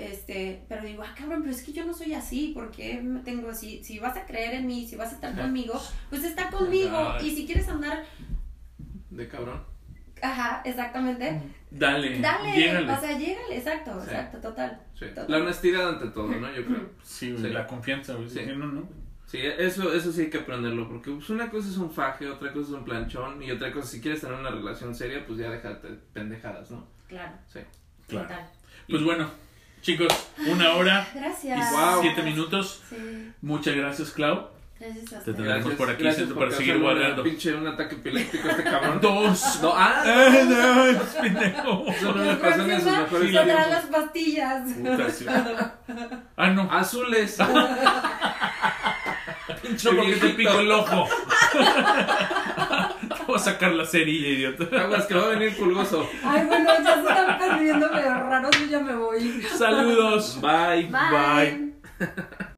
digo, cabrón, pero es que yo no soy así, porque me tengo así, si vas a creer en mí, si vas a estar conmigo, pues está conmigo, y si quieres andar... De cabrón. Ajá, exactamente. Dale, llégale. O sea, llégale, exacto, total. Sí. La honestidad ante todo, ¿no? Yo creo. Sí. La confianza, güey. Sí. No. Sí, eso sí hay que aprenderlo, porque pues, una cosa es un faje, otra cosa es un planchón, y otra cosa, si quieres tener una relación seria, pues ya déjate pendejadas, ¿no? Claro. Sí. Claro. Total. Pues bueno, chicos, 1 hora. Gracias. Y 7 minutos. Sí. Muchas gracias, Clau. Gracias a ustedes. Te tendremos por aquí, para seguir guardando. Pinche un ataque epiléptico este cabrón. 2. No, no, pendejo. Eso no me pasó en sus mejores años. Saldrán las pastillas. No. Azules. Pincho porque te pico el ojo. Voy a sacar la cerilla, idiota. Aguas, que va a venir pulgoso. Ay, bueno, ya se están perdiendo medio raros, yo ya me voy. Saludos. Bye.